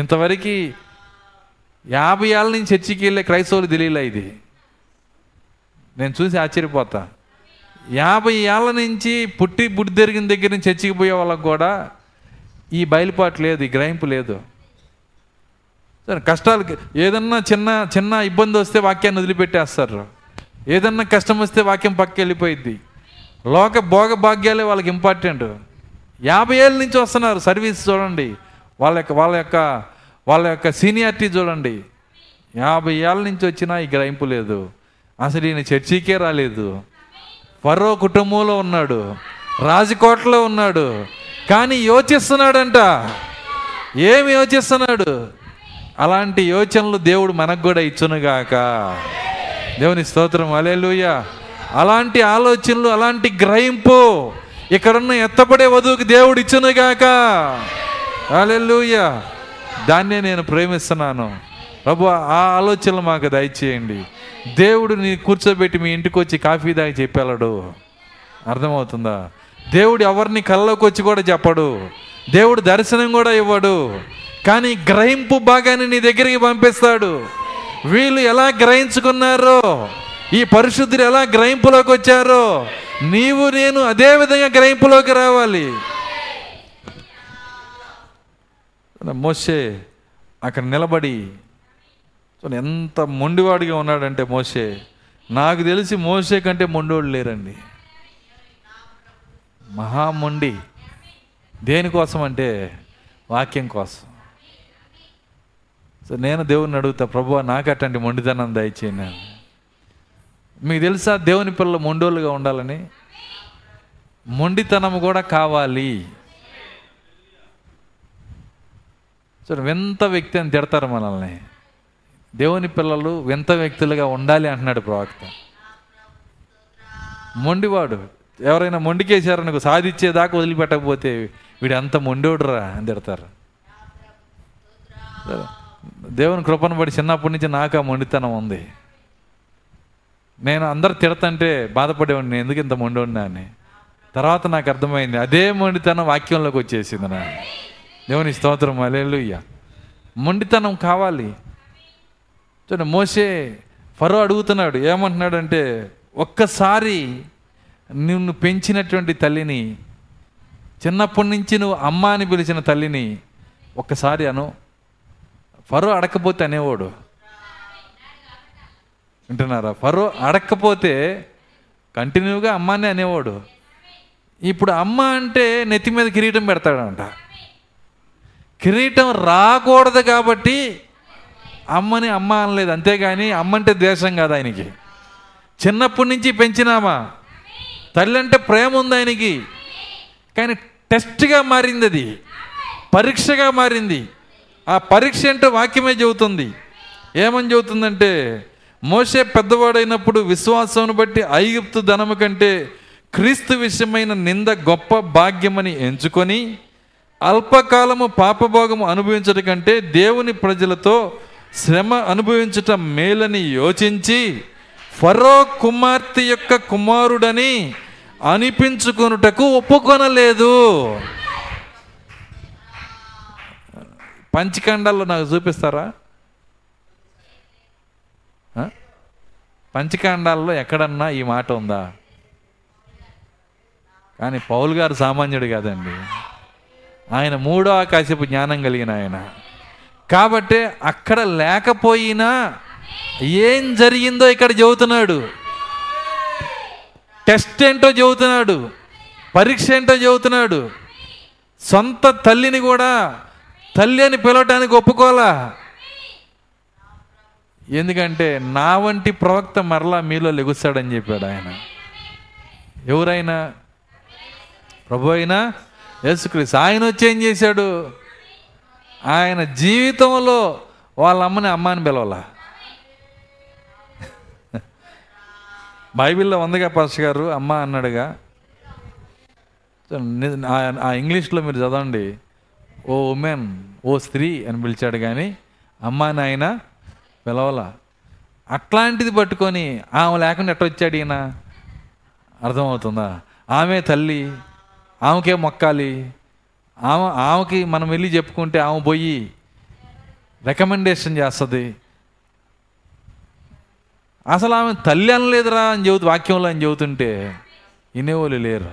ఇంతవరకు యాభై ఏళ్ళ నుంచి చర్చికి వెళ్ళే క్రైస్తవులు తెలియలే. ఇది నేను చూసి ఆశ్చర్యపోతా. యాభై ఏళ్ళ నుంచి పుట్టి బుడ్డి తిరిగిన దగ్గర నుంచి చర్చికి పోయే వాళ్ళకు కూడా ఈ బయలుపాటు లేదు, ఈ గ్రహింపు లేదు. సరే, కష్టాలు ఏదన్నా చిన్న చిన్న ఇబ్బంది వస్తే వాక్యాన్ని వదిలిపెట్టేస్తారు, ఏదన్నా కష్టం వస్తే వాక్యం పక్క వెళ్ళిపోయింది. లోక భోగ భాగ్యాలే వాళ్ళకి ఇంపార్టెంట్. యాభై ఏళ్ళ నుంచి వస్తున్నారు. సర్వీస్ చూడండి, వాళ్ళ యొక్క వాళ్ళ యొక్క వాళ్ళ యొక్క సీనియారిటీ చూడండి. యాభై ఏళ్ళ నుంచి వచ్చినా ఈ గ్రహింపు లేదు. అసలు ఈయన చర్చికే రాలేదు. ఫరో కుటుంబంలో ఉన్నాడు, రాజకోటలో ఉన్నాడు, కానీ యోచిస్తున్నాడంట. ఏమి యోచిస్తున్నాడు? అలాంటి యోచనలు దేవుడు మనకు కూడా ఇచ్చునుగాక. దేవుని స్తోత్రం, హల్లెలూయా. అలాంటి ఆలోచనలు, అలాంటి గ్రహింపు ఇక్కడున్న ఎత్తపడే వధువుకి దేవుడు ఇచ్చునుగాక. హల్లెలూయా. దాన్నే నేను ప్రేమిస్తున్నాను. ప్రభు, ఆ ఆలోచనలు మాకు దయచేయండి. దేవుడు నీ కూర్చోబెట్టి మీ ఇంటికి వచ్చి కాఫీ దాగి చెప్పాలడు. అర్థమవుతుందా? దేవుడు ఎవరిని కళ్ళలోకి వచ్చి కూడా చెప్పడు, దేవుడు దర్శనం కూడా ఇవ్వడు, కానీ గ్రహింపు భాగాన్ని నీ దగ్గరికి పంపిస్తాడు. వీళ్ళు ఎలా గ్రహించుకున్నారో, ఈ పరిశుద్ధులు ఎలా గ్రహింపులోకి వచ్చారో, నీవు నేను అదే విధంగా గ్రహింపులోకి రావాలి. మోషే అక్కడ నిలబడి ఎంత మొండివాడిగా ఉన్నాడంటే, మోషే, నాకు తెలిసి మోషే కంటే మొండివాడు లేరండి. మహా మొండి. దేనికోసం అంటే వాక్యం కోసం. సో నేను దేవుని అడుగుతా, ప్రభువా నాకు అట్లాంటి మొండితనం దయచేయి. నేను మీకు తెలుసా, దేవుని పిల్లలు మొండోళ్ళుగా ఉండాలని, మొండితనం కూడా కావాలి. చూడండి, వింత వ్యక్తి అని తిడతారు మనల్ని. దేవుని పిల్లలు వింత వ్యక్తులుగా ఉండాలి అంటున్నాడు ప్రవక్త. మొండివాడు ఎవరైనా మొండికేశారనుకో, సాధించేదాకా వదిలిపెట్టకపోతే వీడు అంత మొండోడురా అని తిడతారు. దేవుని కృపను బట్టి చిన్నప్పటి నుంచి నాకు ఆ మొండితనం ఉంది. నేను అందరు తిడతంటే బాధపడేవాడిని, నేను ఎందుకు ఇంత మొండోడినా అని. తర్వాత నాకు అర్థమైంది, అదే మొండితనం వాక్యంలోకి వచ్చేసింది నా. దేవుని స్తోత్రం, హల్లెలూయా. మొండితనం కావాలి. చూడండి, మోషే ఫరో అడుగుతున్నాడు, ఏమంటున్నాడంటే, ఒక్కసారి నిన్ను పెంచినటువంటి తల్లిని, చిన్నప్పటి నుంచి నువ్వు అమ్మ అని పిలిచిన తల్లిని ఒక్కసారి అను. ఫరో అడక్కపోతే అనేవాడు, వింటున్నారా? ఫరో అడక్కపోతే కంటిన్యూగా అమ్మానే అనేవాడు. ఇప్పుడు అమ్మ అంటే నెత్తి మీద కిరీటం పెడతాడంట. కిరీటం రాకూడదు కాబట్టి అమ్మని అమ్మ అనలేదు. అంతేగాని అమ్మంటే ద్వేషం కాదు ఆయనకి. చిన్నప్పటి నుంచి పెంచినామా, తల్లి అంటే ప్రేమ ఉంది ఆయనకి. కానీ టెస్ట్గా మారింది, అది పరీక్షగా మారింది. ఆ పరీక్ష అంటే వాక్యమే చెబుతుంది. ఏమని చెబుతుందంటే, మోషే పెద్దవాడైనప్పుడు విశ్వాసమును బట్టి ఐగుప్తు ధనము కంటే క్రీస్తు విషయమైన నింద గొప్ప భాగ్యమని ఎంచుకొని అల్పకాలము పాపభోగము అనుభవించట కంటే దేవుని ప్రజలతో శ్రమ అనుభవించటం మేలని యోచించి ఫరో కుమార్తె యొక్క కుమారుడని అనిపించుకొనుటకు ఒప్పుకొనలేదు. పంచఖండాల్లో నాకు చూపిస్తారా? పంచఖండాల్లో ఎక్కడన్నా ఈ మాట ఉందా? కానీ పౌలు గారు సామాన్యుడు కాదండి. ఆయన మూడో ఆకాశపు జ్ఞానం కలిగిన ఆయన కాబట్టి అక్కడ లేకపోయినా ఏం జరిగిందో ఇక్కడ చెబుతున్నాడు. టెస్ట్ ఏంటో చెబుతున్నాడు, పరీక్ష ఏంటో చెబుతున్నాడు. సొంత తల్లిని కూడా తల్లి అని పిలవటానికి ఒప్పుకోలా. ఎందుకంటే నా వంటి ప్రవక్త మరలా మీలో లెగుస్తాడని చెప్పాడు ఆయన. ఎవరైనా? ప్రభు అయినా యేసుక్రీస్తు. ఆయన వచ్చి ఏం చేశాడు? ఆయన జీవితంలో వాళ్ళ అమ్మని అమ్మని పిలవలా. బైబిల్లో ఉందిగా పాస్టర్ గారు, అమ్మ అన్నాడుగా. ఆ ఇంగ్లీష్లో మీరు చదవండి, ఓ ఉమెన్, ఓ స్త్రీ అని పిలిచాడు, కానీ అమ్మ అని ఆయన పిలవలా. అట్లాంటిది పట్టుకొని ఆమె లేకుండా ఎట్ట వచ్చాడు ఈయన? అర్థమవుతుందా? ఆమె తల్లి, ఆమెకే మొక్కాలి, ఆమె ఆమెకి మనం వెళ్ళి చెప్పుకుంటే ఆమె పోయి రికమెండేషన్ చేస్తుంది. అసలు ఆమె తల్లి అనలేదురా అని చెబుతూ వాక్యంలో అని చెబుతుంటే వినేవాళ్ళు లేరు.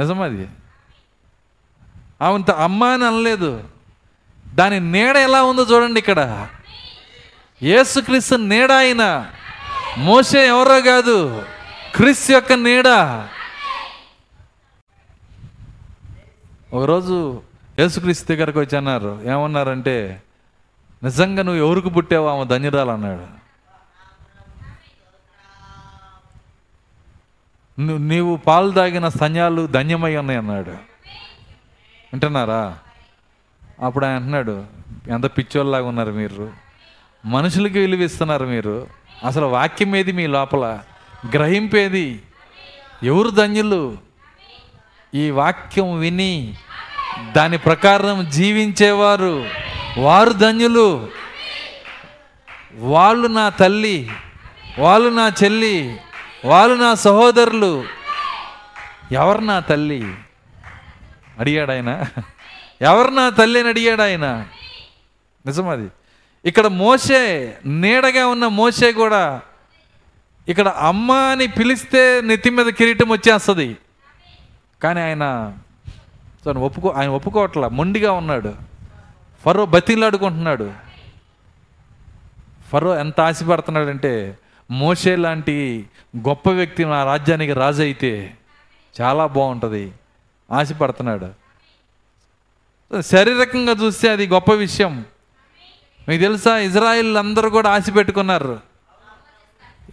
నిజమది. ఆమె అమ్మ అని అనలేదు. దాని నీడ ఎలా ఉందో చూడండి. ఇక్కడ యేసుక్రీస్తు నీడ. ఆయన మోషే ఎవరో కాదు, క్రీస్తు యొక్క నీడ. ఒకరోజు యేసుక్రీస్తు దగ్గరకు వచ్చి అన్నారు, ఏమన్నారంటే, నిజంగా నువ్వు ఎవరికి పుట్టావు, ఆమె ధన్యురాలు అన్నాడు. నువ్వు నీవు పాలు తాగిన స్తన్యాలు ధన్యమై ఉన్నాయి అన్నాడు. వింటున్నారా? అప్పుడు ఆయన అంటున్నాడు, ఎంత పిచ్చోళ్ళలాగా ఉన్నారు మీరు, మనుషులకి విలువిస్తున్నారు మీరు, అసలు వాక్యం ఏది మీ లోపల గ్రహింపేది, ఎవరు ధన్యులు? ఈ వాక్యం విని దాని ప్రకారం జీవించేవారు వారు ధన్యులు. వాళ్ళు నా తల్లి, వాళ్ళు నా చెల్లి, వాళ్ళు నా సహోదరులు. ఎవరు నా తల్లి అడిగాడు ఆయన. ఎవరు నా తల్లి అని అడిగాడు ఆయన. నిజమది. ఇక్కడ మోషే నీడగా ఉన్న మోషే కూడా ఇక్కడ అమ్మ అని పిలిస్తే నెత్తి మీద కిరీటం వచ్చేస్తుంది. కానీ ఆయన ఒప్పుకో ఆయన ఒప్పుకోవట్లా, మొండిగా ఉన్నాడు. ఫరో బతిలాడుకుంటున్నాడు. ఫరో ఎంత ఆశపడుతున్నాడంటే, మోషే లాంటి గొప్ప వ్యక్తి నా రాజ్యానికి రాజు అయితే చాలా బాగుంటుంది ఆశపడుతున్నాడు. శారీరకంగా చూస్తే అది గొప్ప విషయం. మీకు తెలుసా, ఇజ్రాయిల్ అందరూ కూడా ఆశ పెట్టుకున్నారు.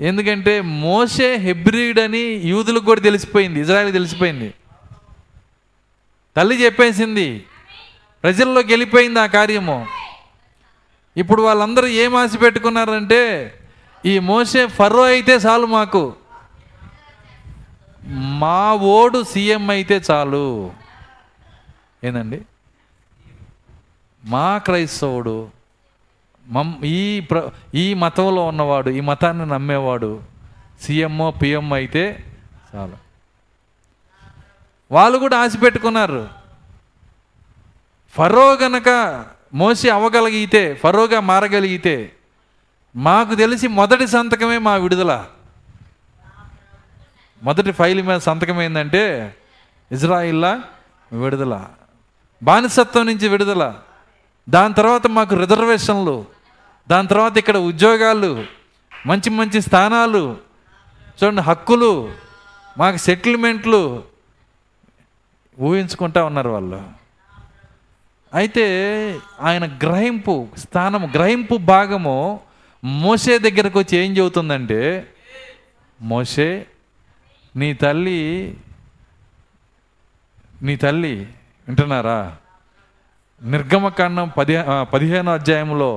ఎందుకంటే మోషే హెబ్రీడ్ అని యూదులకు కూడా తెలిసిపోయింది, ఇజ్రాయిల్కి తెలిసిపోయింది. తల్లి చెప్పేసింది, ప్రజల్లోకి వెళ్ళిపోయింది ఆ కార్యము. ఇప్పుడు వాళ్ళందరూ ఏం ఆశ పెట్టుకున్నారంటే, ఈ మోషే ఫరో అయితే చాలు మాకు, మా ఓడు సీఎం అయితే చాలు. ఏందండి, మా క్రైస్తవుడు, మమ్ ఈ ప్ర ఈ మతంలో ఉన్నవాడు, ఈ మతాన్ని నమ్మేవాడు సీఎంఓ పిఎం అయితే చాలు. వాళ్ళు కూడా ఆశ పెట్టుకున్నారు. ఫరో గనక మోషే అవ్వగలిగితే, ఫరోగా మారగలిగితే, మాకు తెలిసి మొదటి సంతకమే మా విడుదల. మొదటి ఫైల్ మీద సంతకం ఏంటంటే ఇజ్రాయిల్ల విడుదల, బానిసత్వం నుంచి విడుదల. దాని తర్వాత మాకు రిజర్వేషన్లు, దాని తర్వాత ఇక్కడ ఉద్యోగాలు, మంచి మంచి స్థానాలు, చూడండి హక్కులు, మాకు సెటిల్మెంట్లు ఊహించుకుంటా ఉన్నారు వాళ్ళు. అయితే ఆయన గ్రహింపు స్థానం, గ్రహింపు భాగము మోషే దగ్గరకు వచ్చి ఏం చెబుతుందంటే, మోషే నీ తల్లి నీ తల్లి వింటున్నారా? నిర్గమకాండం పది పదిహేనో అధ్యాయంలో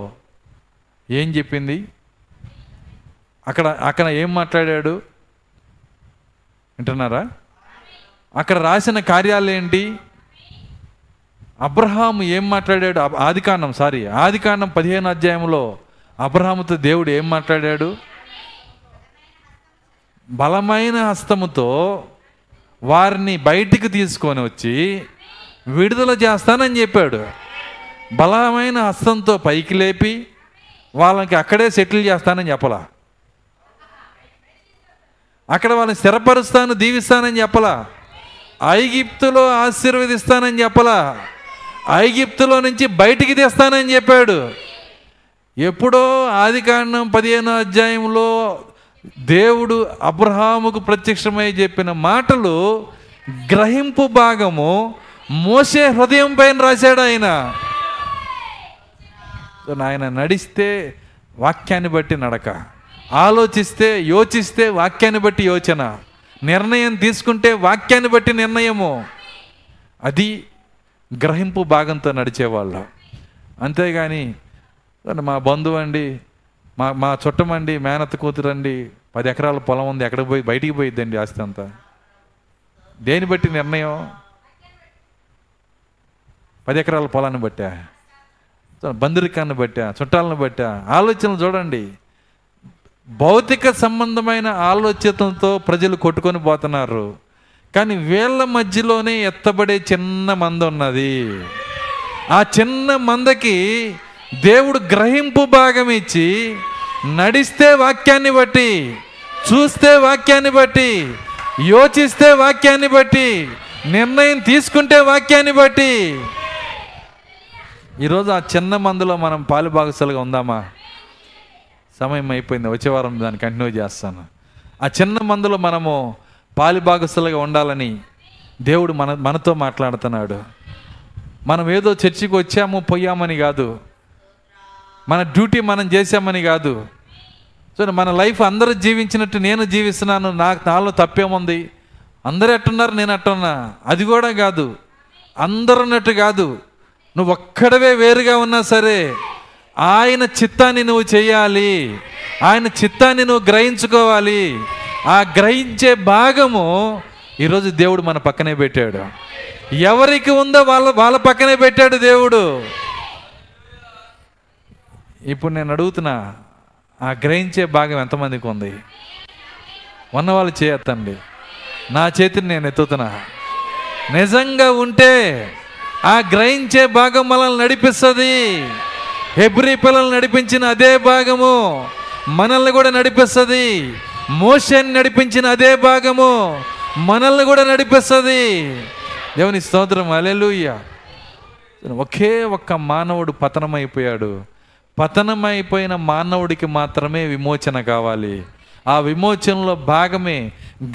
ఏం చెప్పింది, అక్కడ అక్కడ ఏం మాట్లాడాడు వింటున్నారా? అక్కడ రాసిన కార్యాలు ఏంటి, అబ్రహాము ఏం మాట్లాడాడు, ఆదికాండం సారీ ఆదికాండం పదిహేను అధ్యాయంలో అబ్రహాముతో దేవుడు ఏం మాట్లాడాడు? బలమైన హస్తముతో వారిని బయటికి తీసుకొని వచ్చి విడుదల చేస్తానని చెప్పాడు. బలమైన హస్తంతో పైకి లేపి వాళ్ళకి అక్కడే సెటిల్ చేస్తానని చెప్పలా, అక్కడ వాళ్ళని స్థిరపరుస్తాను దీవిస్తానని చెప్పలా, ఐగిప్తులో ఆశీర్వదిస్తానని చెప్పలా, ఐగిప్తులో నుంచి బయటికి తీస్తానని చెప్పాడు. ఎప్పుడో ఆదికాండం పదిహేను అధ్యాయంలో దేవుడు అబ్రహాముకు ప్రత్యక్షమై చెప్పిన మాటలు గ్రహింపు భాగము మోషే హృదయం పైన రాశాడు ఆయన. ఆయన నడిస్తే వాక్యాన్ని బట్టి నడక, ఆలోచిస్తే యోచిస్తే వాక్యాన్ని బట్టి యోచన, నిర్ణయం తీసుకుంటే వాక్యాన్ని బట్టి నిర్ణయము. అది గ్రహింపు భాగంతో నడిచేవాళ్ళు. అంతేగాని మా బంధువు అండి, మా మా చుట్టమండి, మేనత్త కూతురండి, పది ఎకరాల పొలం ఉంది, ఎక్కడికి పోయి బయటికి పోయిద్దండి ఆస్తి అంతా. దేని బట్టి నిర్ణయం? పది ఎకరాల పొలాన్ని బట్టా, బంధురికాన్ని బట్టా, చుట్టాలను బట్టా? ఆలోచనలు చూడండి. భౌతిక సంబంధమైన ఆలోచనలతో ప్రజలు కొట్టుకొని పోతున్నారు. కానీ వీళ్ళ మధ్యలోనే ఎత్తబడే చిన్న మంద ఉన్నది. ఆ చిన్న మందకి దేవుడు గ్రహింపు భాగం ఇచ్చి నడిస్తే వాక్యాన్ని బట్టి, చూస్తే వాక్యాన్ని బట్టి, యోచిస్తే వాక్యాన్ని బట్టి, నిర్ణయం తీసుకుంటే వాక్యాన్ని బట్టి. ఈరోజు ఆ చిన్న మందులో మనం పాలు భాగస్వాలుగా ఉందామా? సమయం అయిపోయింది, వచ్చే వారం దాన్ని కంటిన్యూ చేస్తాను. ఆ చిన్న మందులో మనము పాలు భాగస్వాలుగా ఉండాలని దేవుడు మన మనతో మాట్లాడుతున్నాడు. మనం ఏదో చర్చికి వచ్చాము పోయామని కాదు, మన డ్యూటీ మనం చేసామని కాదు. సో మన లైఫ్ అందరూ జీవించినట్టు నేను జీవిస్తున్నాను, నాకు నాలో తప్పేముంది, అందరూ ఎట్టున్నారు నేను అట్టున్నా, అది కూడా కాదు. అందరున్నట్టు కాదు, నువ్వు ఒక్కడవే వేరుగా ఉన్నా సరే ఆయన చిత్తాన్ని నువ్వు చేయాలి, ఆయన చిత్తాన్ని నువ్వు గ్రహించుకోవాలి. ఆ గ్రహించే భాగము ఈరోజు దేవుడు మన పక్కనే పెట్టాడు. ఎవరికి ఉందో వాళ్ళ వాళ్ళ పక్కనే పెట్టాడు దేవుడు. ఇప్పుడు నేను అడుగుతున్నా, ఆ గ్రహించే భాగం ఎంతమందికి ఉంది? ఉన్నవాళ్ళు చేయొద్దండి. నా చేతిని నేను ఎత్తుతున్నా. నిజంగా ఉంటే ఆ గ్రహించే భాగం మనల్ని నడిపిస్తుంది. హెబ్రీ పిల్లలు నడిపించిన అదే భాగము మనల్ని కూడా నడిపిస్తుంది. మోషన్ నడిపించిన అదే భాగము మనల్ని కూడా నడిపిస్తుంది. దేవుని స్తోత్రం, హల్లెలూయా. ఒకే ఒక్క మానవుడు పతనమైపోయాడు. పతనమైపోయిన మానవుడికి మాత్రమే విమోచన కావాలి. ఆ విమోచనలో భాగమే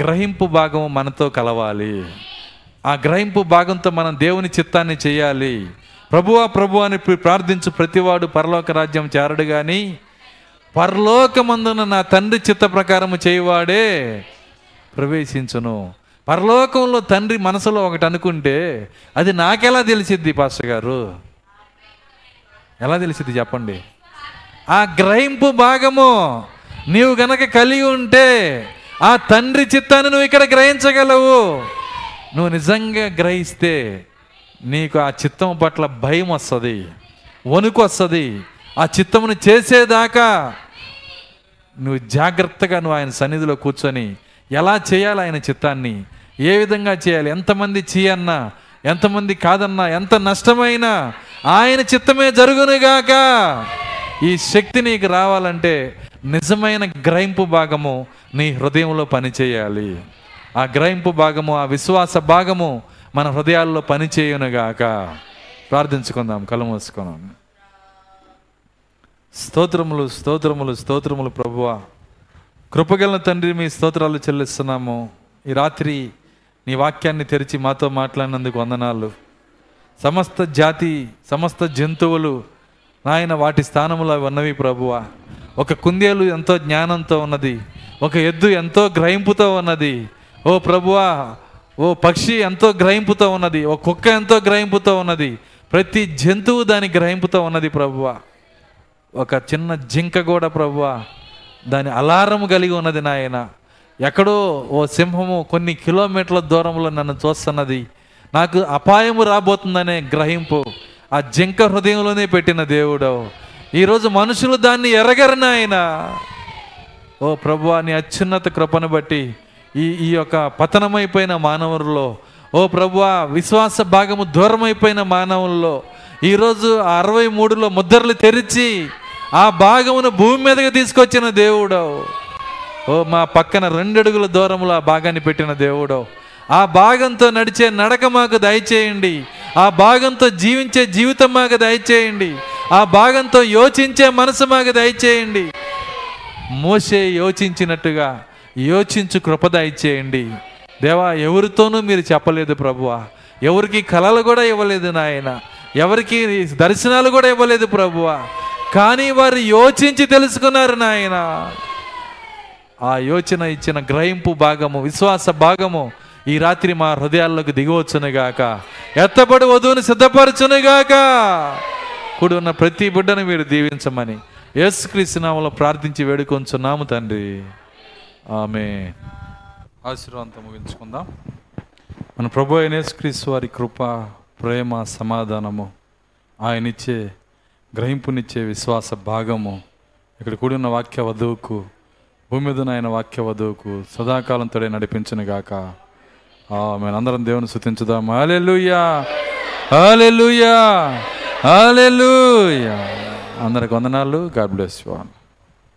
గ్రహింపు భాగము మనతో కలవాలి. ఆ గ్రహింపు భాగంతో మనం దేవుని చిత్తాన్ని చేయాలి. ప్రభువా ప్రభువా అని ప్రార్థించు ప్రతివాడు పరలోక రాజ్యం చేరడు, కానీ పరలోకమందున నా తండ్రి చిత్త ప్రకారము చేయవాడే ప్రవేశించును. పరలోకంలో తండ్రి మనసులో ఒకటి అనుకుంటే అది నాకెలా తెలిసిద్ది పాస్టర్ గారు? ఎలా తెలిసిద్ది చెప్పండి? ఆ గ్రహింపు భాగము నీవు గనక కలిగి ఉంటే ఆ తండ్రి చిత్తాన్ని నువ్వు ఇక్కడ గ్రహించగలవు. నువ్వు నిజంగా గ్రహిస్తే నీకు ఆ చిత్తం పట్ల భయం వస్తుంది, వణుకు వస్తుంది. ఆ చిత్తమును చేసేదాకా నువ్వు జాగ్రత్తగా నువ్వు ఆయన సన్నిధిలో కూర్చొని ఎలా చేయాలి, ఆయన చిత్తాన్ని ఏ విధంగా చేయాలి, ఎంతమంది చేయన్నా, ఎంతమంది కాదన్నా, ఎంత నష్టమైనా ఆయన చిత్తమే జరుగునుగాక. ఈ శక్తి నీకు రావాలంటే నిజమైన గ్రహింపు భాగము నీ హృదయంలో పనిచేయాలి. ఆ గ్రహింపు భాగము, ఆ విశ్వాస భాగము మన హృదయాల్లో పనిచేయునుగాక. ప్రార్థించుకుందాం, కళ్ళు మూసుకుందాం. స్తోత్రములు, స్తోత్రములు, స్తోత్రములు ప్రభువా. కృపగల తండ్రి, మీ స్తోత్రాలు చెల్లిస్తున్నాము. ఈ రాత్రి నీ వాక్యాన్ని తెరిచి మాతో మాట్లాడినందుకు వందనాలు. సమస్త జాతి, సమస్త జంతువులు నాయన వాటి స్థానంలో ఉన్నవి ప్రభువా. ఒక కుందేలు ఎంతో జ్ఞానంతో ఉన్నది, ఒక ఎద్దు ఎంతో గ్రహింపుతో ఉన్నది. ఓ ప్రభువా, ఓ పక్షి ఎంతో గ్రహింపుతో ఉన్నది, ఓ కుక్క ఎంతో గ్రహింపుతో ఉన్నది. ప్రతి జంతువు దాని గ్రహింపుతో ఉన్నది ప్రభువా. ఒక చిన్న జింక కూడా ప్రభువా దాని అలారం కలిగి ఉన్నది నాయన. ఎక్కడో ఓ సింహము కొన్ని కిలోమీటర్ల దూరంలో నన్ను చూస్తున్నది, నాకు అపాయము రాబోతుందనే గ్రహింపు ఆ జింక హృదయంలోనే పెట్టిన దేవుడు. ఈరోజు మనుషులు దాన్ని ఎరగరు నాయన. ఓ ప్రభువా, నీ అత్యున్నత కృపను బట్టి ఈ ఈ యొక్క పతనమైపోయిన మానవుల్లో, ఓ ప్రభువా, విశ్వాస భాగము దూరమైపోయిన మానవుల్లో ఈరోజు ఆ అరవై మూడులో ముద్రలు తెరిచి ఆ భాగమును భూమి మీదకి తీసుకొచ్చిన దేవుడు. ఓ మా పక్కన రెండడుగుల దూరంలో ఆ భాగాన్ని పెట్టిన దేవుడు. ఆ భాగంతో నడిచే నడక మాకు దయచేయండి, ఆ భాగంతో జీవించే జీవితం మాకు దయచేయండి, ఆ భాగంతో యోచించే మనసు మాకు దయచేయండి. మోషే యోచించినట్టుగా యోచించు కృప దయచేయండి దేవా. ఎవరితోనూ మీరు చెప్పలేదు ప్రభువా, ఎవరికి కళలు కూడా ఇవ్వలేదు నాయన, ఎవరికి దర్శనాలు కూడా ఇవ్వలేదు ప్రభువా. కానీ వారు యోచించి తెలుసుకున్నారు నాయన. ఆ యోచన ఇచ్చిన గ్రహింపు భాగము, విశ్వాస భాగము ఈ రాత్రి మా హృదయాల్లోకి దిగవచ్చునుగాక, ఎత్తబడి వధువును సిద్ధపరచునుగాక. కూడి ఉన్న ప్రతి బిడ్డను మీరు దీవించమని యేసుక్రీస్తు నామములో ప్రార్థించి వేడుకొంచున్నాము తండ్రి, ఆమేన్. ఆశీర్వాదంతో ముగించుకుందాం. మన ప్రభువు అయిన యేసుక్రీస్తు వారి కృప, ప్రేమ, సమాధానము, ఆయనిచ్చే గ్రహింపునిచ్చే విశ్వాస భాగము ఇక్కడ కూడి ఉన్న వాక్య వధువుకు, భూమి మీద ఆయన వాక్య వధువుకు సదాకాలంతో నడిపించునుగాక. మేమందరం దేవుని స్తుతించుదాము. హల్లెలూయా, హల్లెలూయా, హల్లెలూయా. అందరికి వందనాలు. God bless you all.